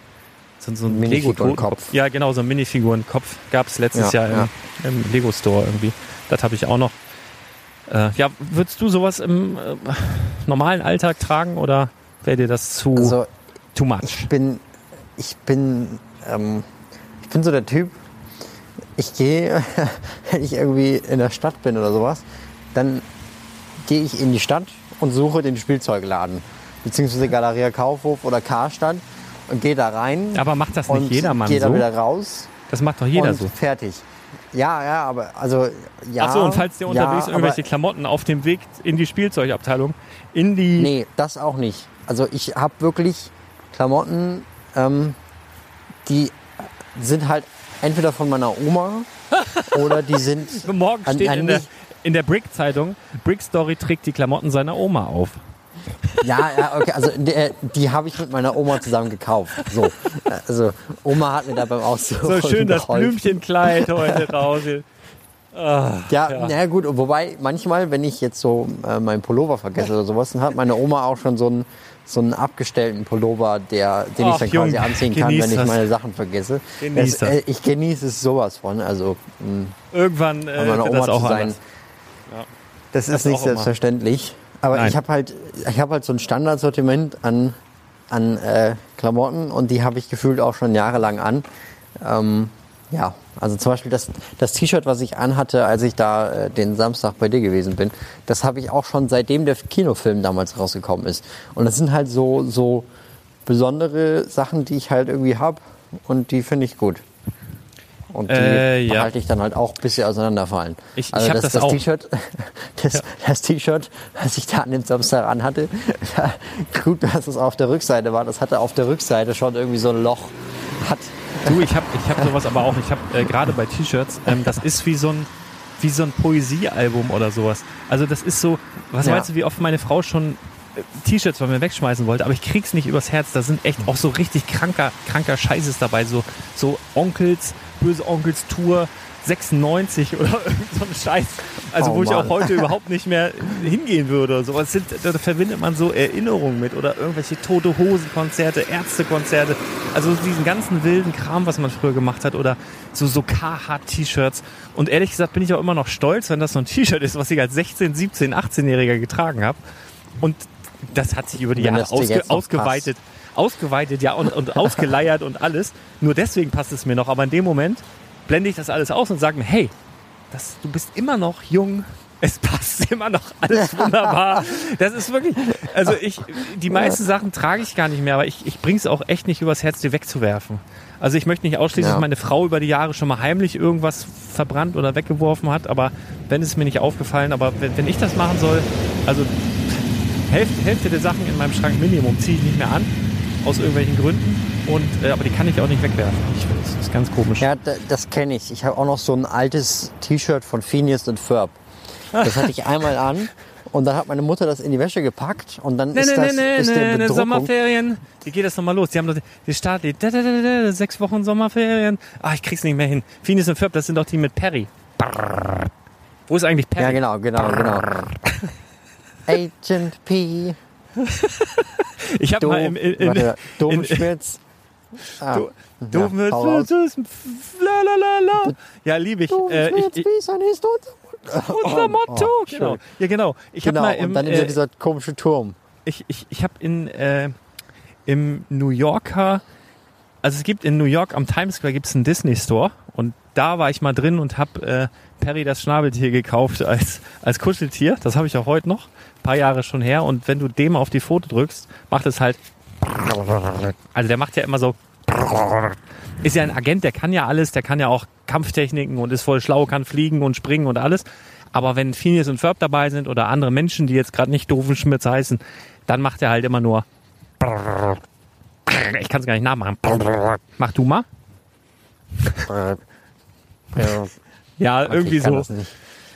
so, so ein Lego-Totenkopf. Ja, genau, so ein Minifigurenkopf gab es letztes ja, Jahr ja. im, im Lego-Store irgendwie. Das habe ich auch noch. Äh, ja, würdest du sowas im äh, normalen Alltag tragen oder wäre dir das zu also, too much? Ich bin, ich bin, ähm, ich bin so der Typ, ich gehe, wenn ich irgendwie in der Stadt bin oder sowas, dann gehe ich in die Stadt und suche den Spielzeugladen, beziehungsweise Galeria Kaufhof oder Karstadt und gehe da rein. Aber macht das nicht jedermann so? Gehe da wieder raus. Das macht doch jeder so. Fertig. Ja, ja, aber also ja. Ach so, und falls dir unterwegs ja, irgendwelche Klamotten auf dem Weg in die Spielzeugabteilung, in die. Nee, das auch nicht. Also ich habe wirklich Klamotten, ähm, die sind halt entweder von meiner Oma oder die sind. Morgen an, steht an in der In der Brick-Zeitung, Brickstory trägt die Klamotten seiner Oma auf. Ja, ja, okay, also die, die habe ich mit meiner Oma zusammen gekauft. So, also Oma hat mir da beim Aussuchen geholfen. So schön das Blümchenkleid heute raus. Ah, ja, ja. Na gut, wobei manchmal, wenn ich jetzt so äh, meinen Pullover vergesse oder sowas, dann hat meine Oma auch schon so einen, so einen abgestellten Pullover, der, den Och, ich dann quasi Jung, anziehen kann, wenn ich das. meine Sachen vergesse. Das, äh, ich genieße es sowas von. Also mh, irgendwann äh, wird Oma das auch zu sein, anders. Ja. Das, das ist nicht selbstverständlich. Aber Nein. ich habe halt, ich hab halt so ein Standardsortiment an, an äh, Klamotten und die habe ich gefühlt auch schon jahrelang an. Ähm, ja, also zum Beispiel das, das T-Shirt, was ich anhatte, als ich da äh, den Samstag bei dir gewesen bin, das habe ich auch schon seitdem der Kinofilm damals rausgekommen ist. Und das sind halt so, so besondere Sachen, die ich halt irgendwie habe und die finde ich gut. Und die äh, ja. behalte ich dann halt auch, bis sie auseinanderfallen. Ich, also ich habe das, das, das T-Shirt, das, ja. das T-Shirt, was ich da an dem Samstag anhatte, gut, dass es auf der Rückseite war. Das hatte auf der Rückseite schon irgendwie so ein Loch. hat. Du, ich habe ich hab sowas aber auch. Ich habe äh, gerade bei T-Shirts, ähm, das ist wie so ein wie so ein Poesiealbum oder sowas. Also das ist so, was ja. meinst du, wie oft meine Frau schon T-Shirts bei mir wegschmeißen wollte, aber ich krieg's nicht übers Herz. Da sind echt auch so richtig kranker, kranker Scheißes dabei. So, so Onkels, böse Onkels Tour sechsundneunzig oder so ein Scheiß. Also, oh, wo Mann. ich auch heute überhaupt nicht mehr hingehen würde. So, was sind, da verbindet man so Erinnerungen mit oder irgendwelche tote Hosen-Konzerte, Ärzte-Konzerte. Also diesen ganzen wilden Kram, was man früher gemacht hat oder so, so K H-T-Shirts. Und ehrlich gesagt bin ich auch immer noch stolz, wenn das so ein T-Shirt ist, was ich als sechzehn-, siebzehn-, achtzehnjähriger getragen habe. Und das hat sich über die Jahre ausge- ausgeweitet, ausgeweitet ja, und, und ausgeleiert und alles. Nur deswegen passt es mir noch. Aber in dem Moment blende ich das alles aus und sage mir, hey, das, du bist immer noch jung. Es passt immer noch alles wunderbar. Das ist wirklich, also ich, die meisten Sachen trage ich gar nicht mehr, aber ich, ich bringe es auch echt nicht übers Herz, die wegzuwerfen. Also ich möchte nicht ausschließen, ja. dass meine Frau über die Jahre schon mal heimlich irgendwas verbrannt oder weggeworfen hat, aber wenn es mir nicht aufgefallen, aber wenn, wenn ich das machen soll, also Hälfte, Hälfte der Sachen in meinem Schrank Minimum ziehe ich nicht mehr an, aus irgendwelchen Gründen. Und, äh, aber die kann ich auch nicht wegwerfen. Ich, das ist ganz komisch. Ja, d- das kenne ich. Ich habe auch noch so ein altes T-Shirt von Phineas und Ferb. Das hatte ich einmal an und dann hat meine Mutter das in die Wäsche gepackt und dann nee, ist nee, das nee, ist nee, der nee, Bedruckung. Sommerferien. Wie geht das nochmal los? Die haben doch die Startlied. Sechs Wochen Sommerferien. Ah, ich krieg's nicht mehr hin. Phineas und Ferb, das sind doch die mit Perry. Brrr. Wo ist eigentlich Perry? Ja, genau, genau, genau. Agent P. Ich habe mal im... in, in, in, Doofenschmirtz. Ah, Do, Doofenschmirtz. Ja, ja, liebe ich. Äh, ich, ich unser Motto. Oh, oh, genau. Ja, genau. Ich genau, mal im, und dann ist ja dieser äh, komische Turm. Ich, ich, ich habe in äh, im New Yorker... Also es gibt in New York am Times Square gibt's einen Disney Store und da war ich mal drin und habe äh, Perry das Schnabeltier gekauft als als Kuscheltier. Das habe ich auch heute noch, ein paar Jahre schon her. Und wenn du dem auf die Pfote drückst, macht es halt. Also der macht ja immer so. Ist ja ein Agent, der kann ja alles, der kann ja auch Kampftechniken und ist voll schlau, kann fliegen und springen und alles. Aber wenn Phineas und Ferb dabei sind oder andere Menschen, die jetzt gerade nicht Doofenschmirtz heißen, dann macht er halt immer nur. Ich kann es gar nicht nachmachen. Mach du mal. Ja, irgendwie so.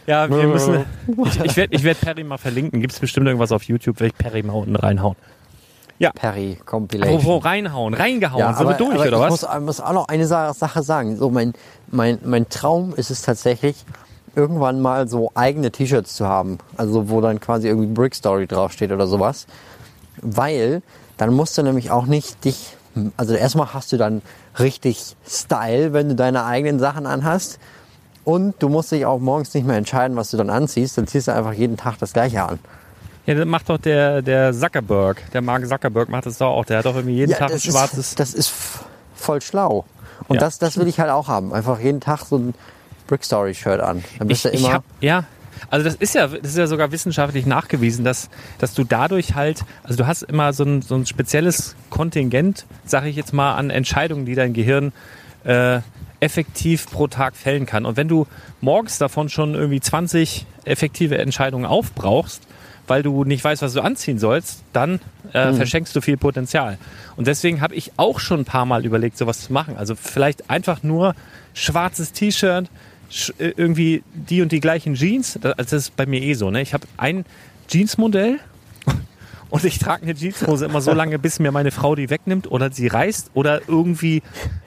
Ja, wir müssen. Ich, ich werde ich werd Perry mal verlinken. Gibt es bestimmt irgendwas auf YouTube, werde ich Perry mal unten reinhauen. Ja. Perry Compilation. Wo, wo reinhauen, reingehauen, ja, aber, sind wir durch, aber oder ich was? Ich muss, muss auch noch eine Sache sagen. So mein, mein, mein Traum ist es tatsächlich, irgendwann mal so eigene T-Shirts zu haben. Also wo dann quasi irgendwie Brickstory draufsteht oder sowas. Weil. Dann musst du nämlich auch nicht dich, also erstmal hast du dann richtig Style, wenn du deine eigenen Sachen anhast und du musst dich auch morgens nicht mehr entscheiden, was du dann anziehst, dann ziehst du einfach jeden Tag das Gleiche an. Ja, das macht doch der, der Zuckerberg, der Marc Zuckerberg macht das doch auch, der hat doch irgendwie jeden ja, Tag ein schwarzes... Ist, das ist voll schlau und ja. das, das will ich halt auch haben, einfach jeden Tag so ein Brickstory-Shirt an, dann bist ich, du immer... Ich hab, ja. Also das ist ja, das ist ja sogar wissenschaftlich nachgewiesen, dass, dass du dadurch halt, also du hast immer so ein, so ein spezielles Kontingent, sage ich jetzt mal, an Entscheidungen, die dein Gehirn äh, effektiv pro Tag fällen kann. Und wenn du morgens davon schon irgendwie zwanzig effektive Entscheidungen aufbrauchst, weil du nicht weißt, was du anziehen sollst, dann äh, hm. verschenkst du viel Potenzial. Und deswegen habe ich auch schon ein paar Mal überlegt, sowas zu machen. Also vielleicht einfach nur schwarzes T-Shirt, irgendwie die und die gleichen Jeans, das ist bei mir eh so, ne? Ich habe ein Jeansmodell und ich trage eine Jeanshose immer so lange, bis mir meine Frau die wegnimmt oder sie reißt oder irgendwie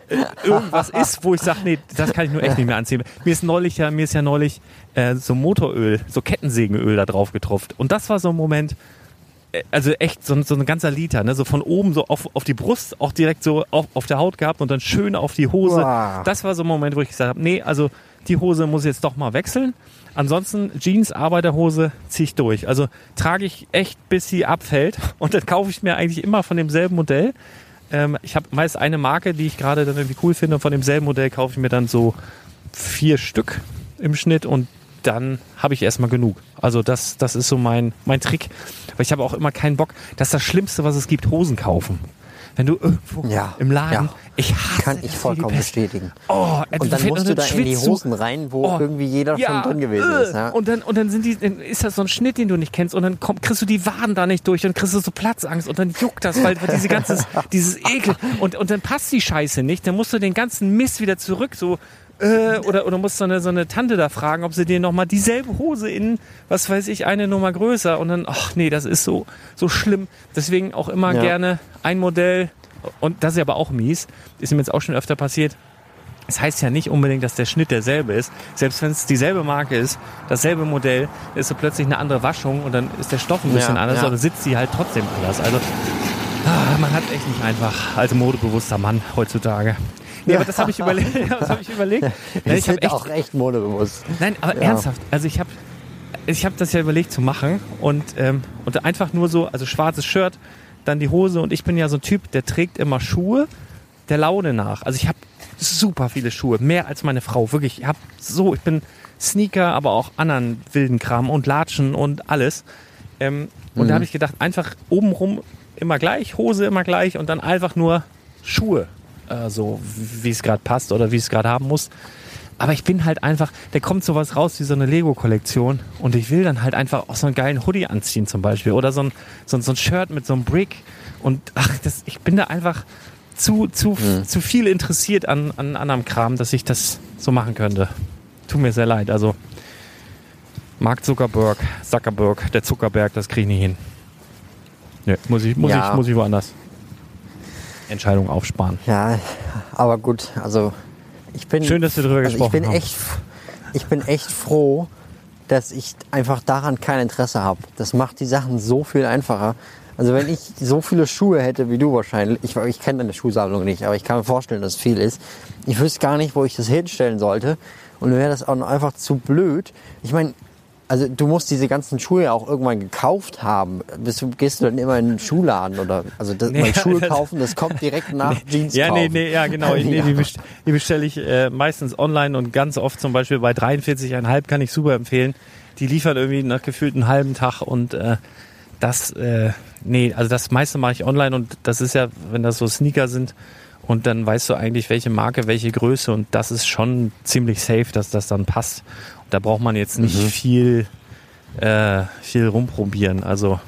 äh, irgendwas ist, wo ich sage, nee, das kann ich nur echt nicht mehr anziehen. Mir ist neulich ja, mir ist ja neulich äh, so Motoröl, so Kettensägenöl da drauf getropft und das war so ein Moment, äh, also echt so, so ein ganzer Liter, ne? So von oben so auf, auf die Brust, auch direkt so auf, auf der Haut gehabt und dann schön auf die Hose. Wow. Das war so ein Moment, wo ich gesagt habe, nee, also die Hose muss jetzt doch mal wechseln. Ansonsten Jeans, Arbeiterhose ziehe ich durch. Also trage ich echt, bis sie abfällt. Und dann kaufe ich mir eigentlich immer von demselben Modell. Ähm, ich habe meist eine Marke, die ich gerade dann irgendwie cool finde. Und von demselben Modell kaufe ich mir dann so vier Stück im Schnitt. Und dann habe ich erstmal genug. Also das, das ist so mein, mein Trick. Weil ich habe auch immer keinen Bock. Das ist das Schlimmste, was es gibt, Hosen kaufen. wenn du irgendwo ja, im Laden, ja. ich hasse Kann ich vollkommen bestätigen. Oh, und dann musst du da in die Hosen rein, wo oh, irgendwie jeder ja, schon drin gewesen äh, ist. Ja. Und dann, und dann, sind die, dann ist das so ein Schnitt, den du nicht kennst und dann komm, kriegst du die Waden da nicht durch und kriegst du so Platzangst und dann juckt das, weil, weil diese ganzes, dieses Ekel und, und dann passt die Scheiße nicht, dann musst du den ganzen Mist wieder zurück, so Äh, oder, oder musst so eine, so eine Tante da fragen, ob sie dir nochmal dieselbe Hose in, was weiß ich, eine Nummer größer und dann, ach nee, das ist so, so schlimm. Deswegen auch immer ja. gerne ein Modell, und das ist aber auch mies, ist mir jetzt auch schon öfter passiert. Es heißt ja nicht unbedingt, dass der Schnitt derselbe ist. Selbst wenn es dieselbe Marke ist, dasselbe Modell, ist so plötzlich eine andere Waschung und dann ist der Stoff ein bisschen ja, anders, ja. aber sitzt sie halt trotzdem anders. Also ah, man hat echt nicht einfach als modebewusster Mann heutzutage. Nee, ja. aber das habe ich, überle- hab ich überlegt. Nein, ich habe echt auch echt modebewusst. Nein, aber ja. ernsthaft. Also ich habe ich hab das ja überlegt zu machen und, ähm, und einfach nur so, also schwarzes Shirt, dann die Hose, und ich bin ja so ein Typ, der trägt immer Schuhe der Laune nach. Also ich habe super viele Schuhe, mehr als meine Frau, wirklich. Ich habe so, ich bin Sneaker, aber auch anderen wilden Kram und Latschen und alles. Ähm, und mhm. da habe ich gedacht, einfach obenrum immer gleich, Hose immer gleich und dann einfach nur Schuhe. So wie es gerade passt oder wie es gerade haben muss. Aber ich bin halt einfach, da kommt sowas raus wie so eine Lego-Kollektion und ich will dann halt einfach auch so einen geilen Hoodie anziehen zum Beispiel oder so ein, so ein, so ein Shirt mit so einem Brick und ach, das, ich bin da einfach zu, zu, mhm. zu viel interessiert an, an anderem Kram, dass ich das so machen könnte. Tut mir sehr leid, also Marc Zuckerberg, Zuckerberg, der Zuckerberg, das kriege ich nicht hin. Nee, muss ich, muss ja. ich, muss ich woanders. Entscheidung aufsparen. Ja, aber gut, also ich bin... Schön, dass wir darüber also gesprochen ich bin haben. Echt, ich bin echt froh, dass ich einfach daran kein Interesse habe. Das macht die Sachen so viel einfacher. Also wenn ich so viele Schuhe hätte wie du wahrscheinlich, ich, ich kenne deine Schuhsammlung nicht, aber ich kann mir vorstellen, dass es viel ist. Ich wüsste gar nicht, wo ich das hinstellen sollte und mir wäre das auch einfach zu blöd. Ich meine... Also du musst diese ganzen Schuhe ja auch irgendwann gekauft haben. Bist du, gehst du dann immer in den Schuhladen? Oder, also das, nee, mein Schuhe kaufen, das kommt direkt nach nee, Jeans ja, kaufen. Ja, nee, nee, ja genau. Nee, die bestelle bestell ich äh, meistens online und ganz oft zum Beispiel bei dreiundvierzig Komma fünf kann ich super empfehlen. Die liefern irgendwie nach gefühlt einem halben Tag und äh, das, äh, nee, also das meiste mache ich online und das ist ja, wenn das so Sneaker sind und dann weißt du eigentlich, welche Marke, welche Größe und das ist schon ziemlich safe, dass das dann passt. Da braucht man jetzt nicht mhm. viel, äh, viel rumprobieren. Also,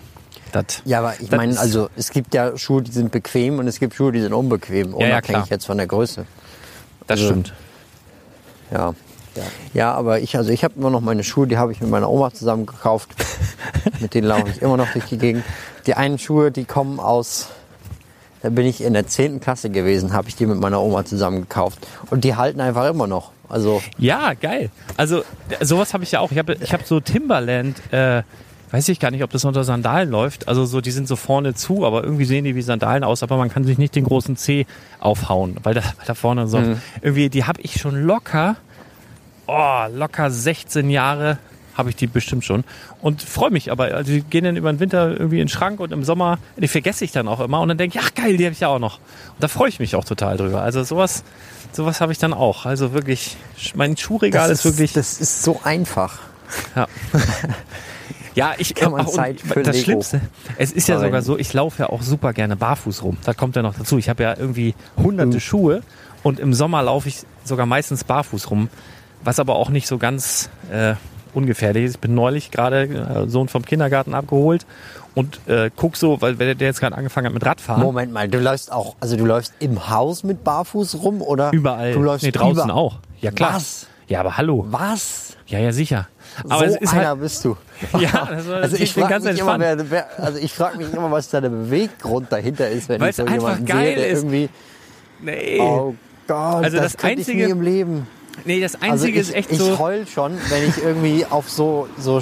dat, ja, aber ich meine, also es gibt ja Schuhe, die sind bequem und es gibt Schuhe, die sind unbequem. Ja, unabhängig ja, jetzt von der Größe. Das also, stimmt. Ja. ja. Ja, aber ich, also ich habe immer noch meine Schuhe, die habe ich mit meiner Oma zusammen gekauft. Mit denen laufe ich immer noch durch die Gegend. Die einen Schuhe, die kommen aus... Da bin ich in der zehnten Klasse gewesen, habe ich die mit meiner Oma zusammen gekauft. Und die halten einfach immer noch. Also ja, geil. Also sowas habe ich ja auch. Ich habe ich hab so Timberland, äh, weiß ich gar nicht, ob das unter Sandalen läuft. Also so, die sind so vorne zu, aber irgendwie sehen die wie Sandalen aus. Aber man kann sich nicht den großen Zeh aufhauen, weil da, da vorne so. Mhm. Irgendwie, die habe ich schon locker, oh, locker sechzehn Jahre habe ich die bestimmt schon. Und freue mich aber. Also die gehen dann über den Winter irgendwie in den Schrank und im Sommer, die vergesse ich dann auch immer. Und dann denke ich, ach geil, die habe ich ja auch noch. Und da freue ich mich auch total drüber. Also sowas, sowas habe ich dann auch. Also wirklich, mein Schuhregal ist, ist wirklich... Das ist so einfach. Ja, ja ich... Kann man Zeit für das Lego. Schlimmste, es ist ja sogar so, ich laufe ja auch super gerne barfuß rum. Da kommt ja noch dazu. Ich habe ja irgendwie hunderte mhm. Schuhe und im Sommer laufe ich sogar meistens barfuß rum. Was aber auch nicht so ganz... Äh, ungefährlich. Ich bin neulich gerade Sohn vom Kindergarten abgeholt und äh, guck so, weil der jetzt gerade angefangen hat mit Radfahren. Moment mal, du läufst auch, also du läufst im Haus mit barfuß rum oder überall? Du läufst nee, draußen über- auch. Ja klar. Was? Ja, aber hallo. Was? Ja, ja, sicher. Aber so ist einer halt, bist du. Ja, das war, also ich, ich bin ganz entspannt. Immer, wer, wer, also ich frage mich immer, was da der Beweggrund dahinter ist, wenn Weil's ich so jemanden geil sehe, der ist. Irgendwie... Nee. Oh Gott, also das, das einzige ich nie im Leben... Nee, das Einzige also ich, ist echt ich so... Ich heul schon, wenn ich irgendwie auf so... so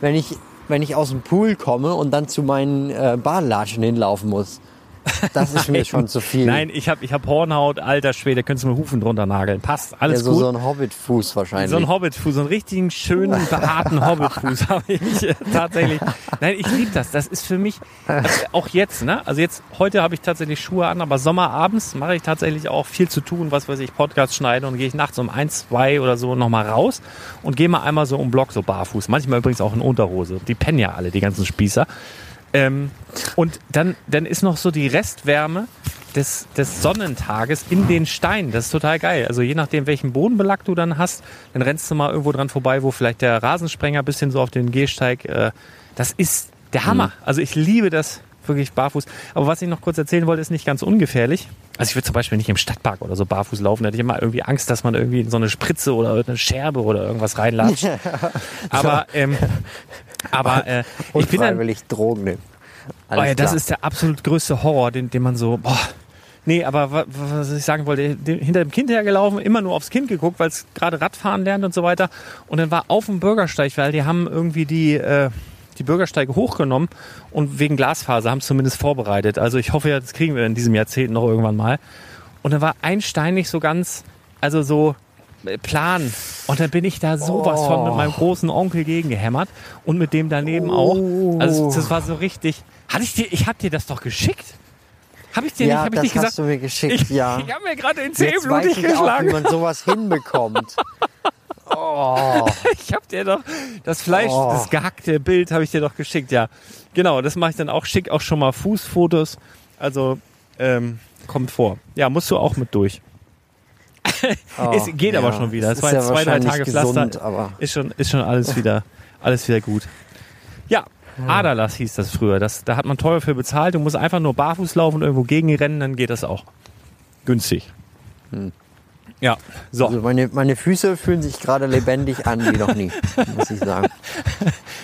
wenn, ich, wenn ich aus dem Pool komme und dann zu meinen äh, Badelatschen hinlaufen muss. Das ist mir schon zu viel. Nein, ich habe ich hab Hornhaut, alter Schwede, könntest du mir Hufen drunter nageln. Passt, alles ja, so, gut. So ein Hobbitfuß wahrscheinlich. So ein Hobbitfuß, so einen richtigen, schönen, behaarten Hobbitfuß habe ich äh, tatsächlich. Nein, ich liebe das. Das ist für mich, also auch jetzt, ne? Also jetzt, heute habe ich tatsächlich Schuhe an, aber sommerabends mache ich tatsächlich auch viel zu tun, was weiß ich, Podcast schneiden und gehe ich nachts um eins, zwei oder so nochmal raus und gehe mal einmal so um den Block, so barfuß. Manchmal übrigens auch in Unterhose. Die pennen ja alle, die ganzen Spießer. Ähm, und dann, dann ist noch so die Restwärme des, des Sonnentages in den Stein. Das ist total geil. Also je nachdem, welchen Bodenbelag du dann hast, dann rennst du mal irgendwo dran vorbei, wo vielleicht der Rasensprenger ein bisschen so auf den Gehsteig. Äh, das ist der Hammer. Mhm. Also ich liebe das wirklich barfuß. Aber was ich noch kurz erzählen wollte, ist nicht ganz ungefährlich. Also ich würde zum Beispiel nicht im Stadtpark oder so barfuß laufen. Da hätte ich immer irgendwie Angst, dass man irgendwie in so eine Spritze oder eine Scherbe oder irgendwas reinlatscht. aber ähm, aber äh, ich bin dann... Unfreiwillig Drogen nehmen. Oh ja, das ist der absolut größte Horror, den, den man so... Boah. Nee, aber was ich sagen wollte, hinter dem Kind hergelaufen, immer nur aufs Kind geguckt, weil es gerade Radfahren lernt und so weiter. Und dann war auf dem Bürgersteig, weil die haben irgendwie die... Äh, die Bürgersteige hochgenommen und wegen Glasfaser haben es zumindest vorbereitet. Also ich hoffe ja, das kriegen wir in diesem Jahrzehnt noch irgendwann mal. Und dann war ein Stein nicht so ganz, also so plan. Und dann bin ich da sowas oh. von mit meinem großen Onkel gegengehämmert und mit dem daneben oh. auch. Also das war so richtig. Hatte ich dir, ich hab dir das doch geschickt. Habe ich dir ja, nicht, hab ich nicht gesagt? Ja, das hast du mir geschickt, ich, ja. Ich habe mir gerade in Zeh blutig geschlagen. Auch, wie man sowas hinbekommt. Oh. Ich habe dir doch das Fleisch, oh. das gehackte Bild habe ich dir doch geschickt, ja. Genau, das mache ich dann auch, schick auch schon mal Fußfotos. Also, ähm, kommt vor. Ja, musst du auch mit durch. Oh, es geht ja, aber schon wieder. Es war jetzt ja zwei, drei Tage Pflaster. Ist schon, ist schon alles wieder, alles wieder gut. Ja, hm. Aderlass hieß das früher. Das, da hat man teuer für bezahlt. Du musst einfach nur barfuß laufen und irgendwo gegenrennen, dann geht das auch. Günstig. Hm. Ja, so. Also meine, meine Füße fühlen sich gerade lebendig an wie noch nie, muss ich sagen.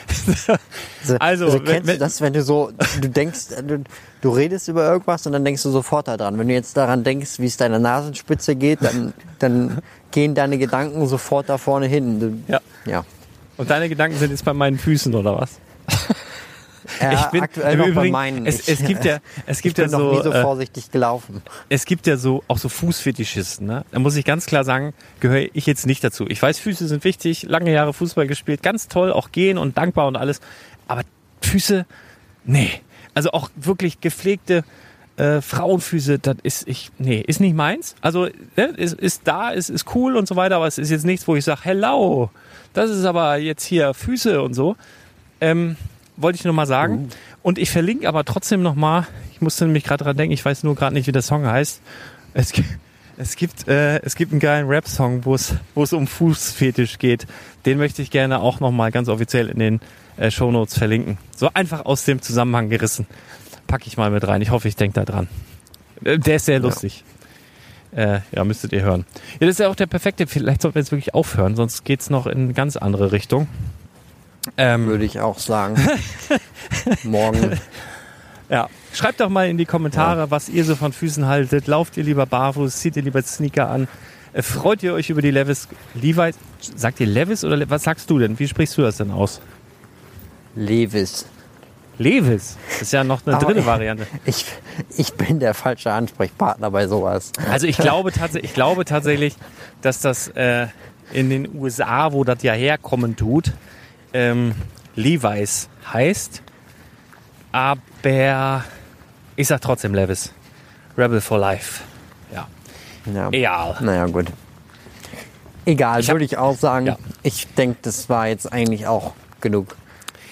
Also, also, also kennst wenn, wenn du das, wenn du so, du denkst, du, du redest über irgendwas und dann denkst du sofort daran. Wenn du jetzt daran denkst, wie es deiner Nasenspitze geht, dann, dann gehen deine Gedanken sofort da vorne hin. Du, ja. ja. Und deine Gedanken sind jetzt bei meinen Füßen oder was? Ja, ich bin aktuell noch Übrigen, bei meinen. Es, es gibt ja, es gibt ich bin ja so, noch nie so vorsichtig gelaufen. Es gibt ja so auch so Fußfetischisten. Ne? Da muss ich ganz klar sagen, gehöre ich jetzt nicht dazu. Ich weiß, Füße sind wichtig. Lange Jahre Fußball gespielt, ganz toll, auch gehen und dankbar und alles. Aber Füße, nee. Also auch wirklich gepflegte äh, Frauenfüße, das ist ich, nee, ist nicht meins. Also ne, ist, ist da, ist ist cool und so weiter, aber es ist jetzt nichts, wo ich sage, hello, das ist aber jetzt hier Füße und so. Ähm, Wollte ich nur mal sagen. Uh. Und ich verlinke aber trotzdem noch mal, ich musste nämlich gerade dran denken, ich weiß nur gerade nicht, wie der Song heißt. Es gibt, es gibt, äh, es gibt einen geilen Rap-Song, wo es, wo es um Fußfetisch geht. Den möchte ich gerne auch noch mal ganz offiziell in den äh, Shownotes verlinken. So einfach aus dem Zusammenhang gerissen. Packe ich mal mit rein. Ich hoffe, ich denke da dran. Äh, der ist sehr lustig. Ja. Äh, ja, müsstet ihr hören. Ja, das ist ja auch der perfekte, vielleicht sollten wir jetzt wirklich aufhören, sonst geht es noch in eine ganz andere Richtung. Ähm. Würde ich auch sagen. Morgen. Ja, schreibt doch mal in die Kommentare, ja. was ihr so von Füßen haltet. Lauft ihr lieber barfuß? Zieht ihr lieber Sneaker an? Freut ihr euch über die Levis? Levi's? Sagt ihr Levis oder Le- was sagst du denn? Wie sprichst du das denn aus? Levis. Levi's. Das ist ja noch eine dritte Variante. Ich, ich bin der falsche Ansprechpartner bei sowas. Also ich glaube, tats- ich glaube tatsächlich, dass das äh, in den U S A, wo das ja herkommen tut, Ähm, Levi's heißt, aber ich sag trotzdem Levis. Rebel for Life. Ja. ja. Egal. Naja, gut. Egal, würde ich auch sagen. Ja. Ich denke, das war jetzt eigentlich auch genug.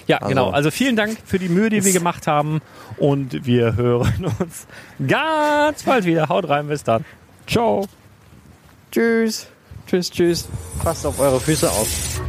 Ja, also. Genau. Also vielen Dank für die Mühe, die wir gemacht haben. Und wir hören uns ganz bald wieder. Haut rein, bis dann. Ciao. Tschüss. Tschüss, tschüss. Passt auf eure Füße auf.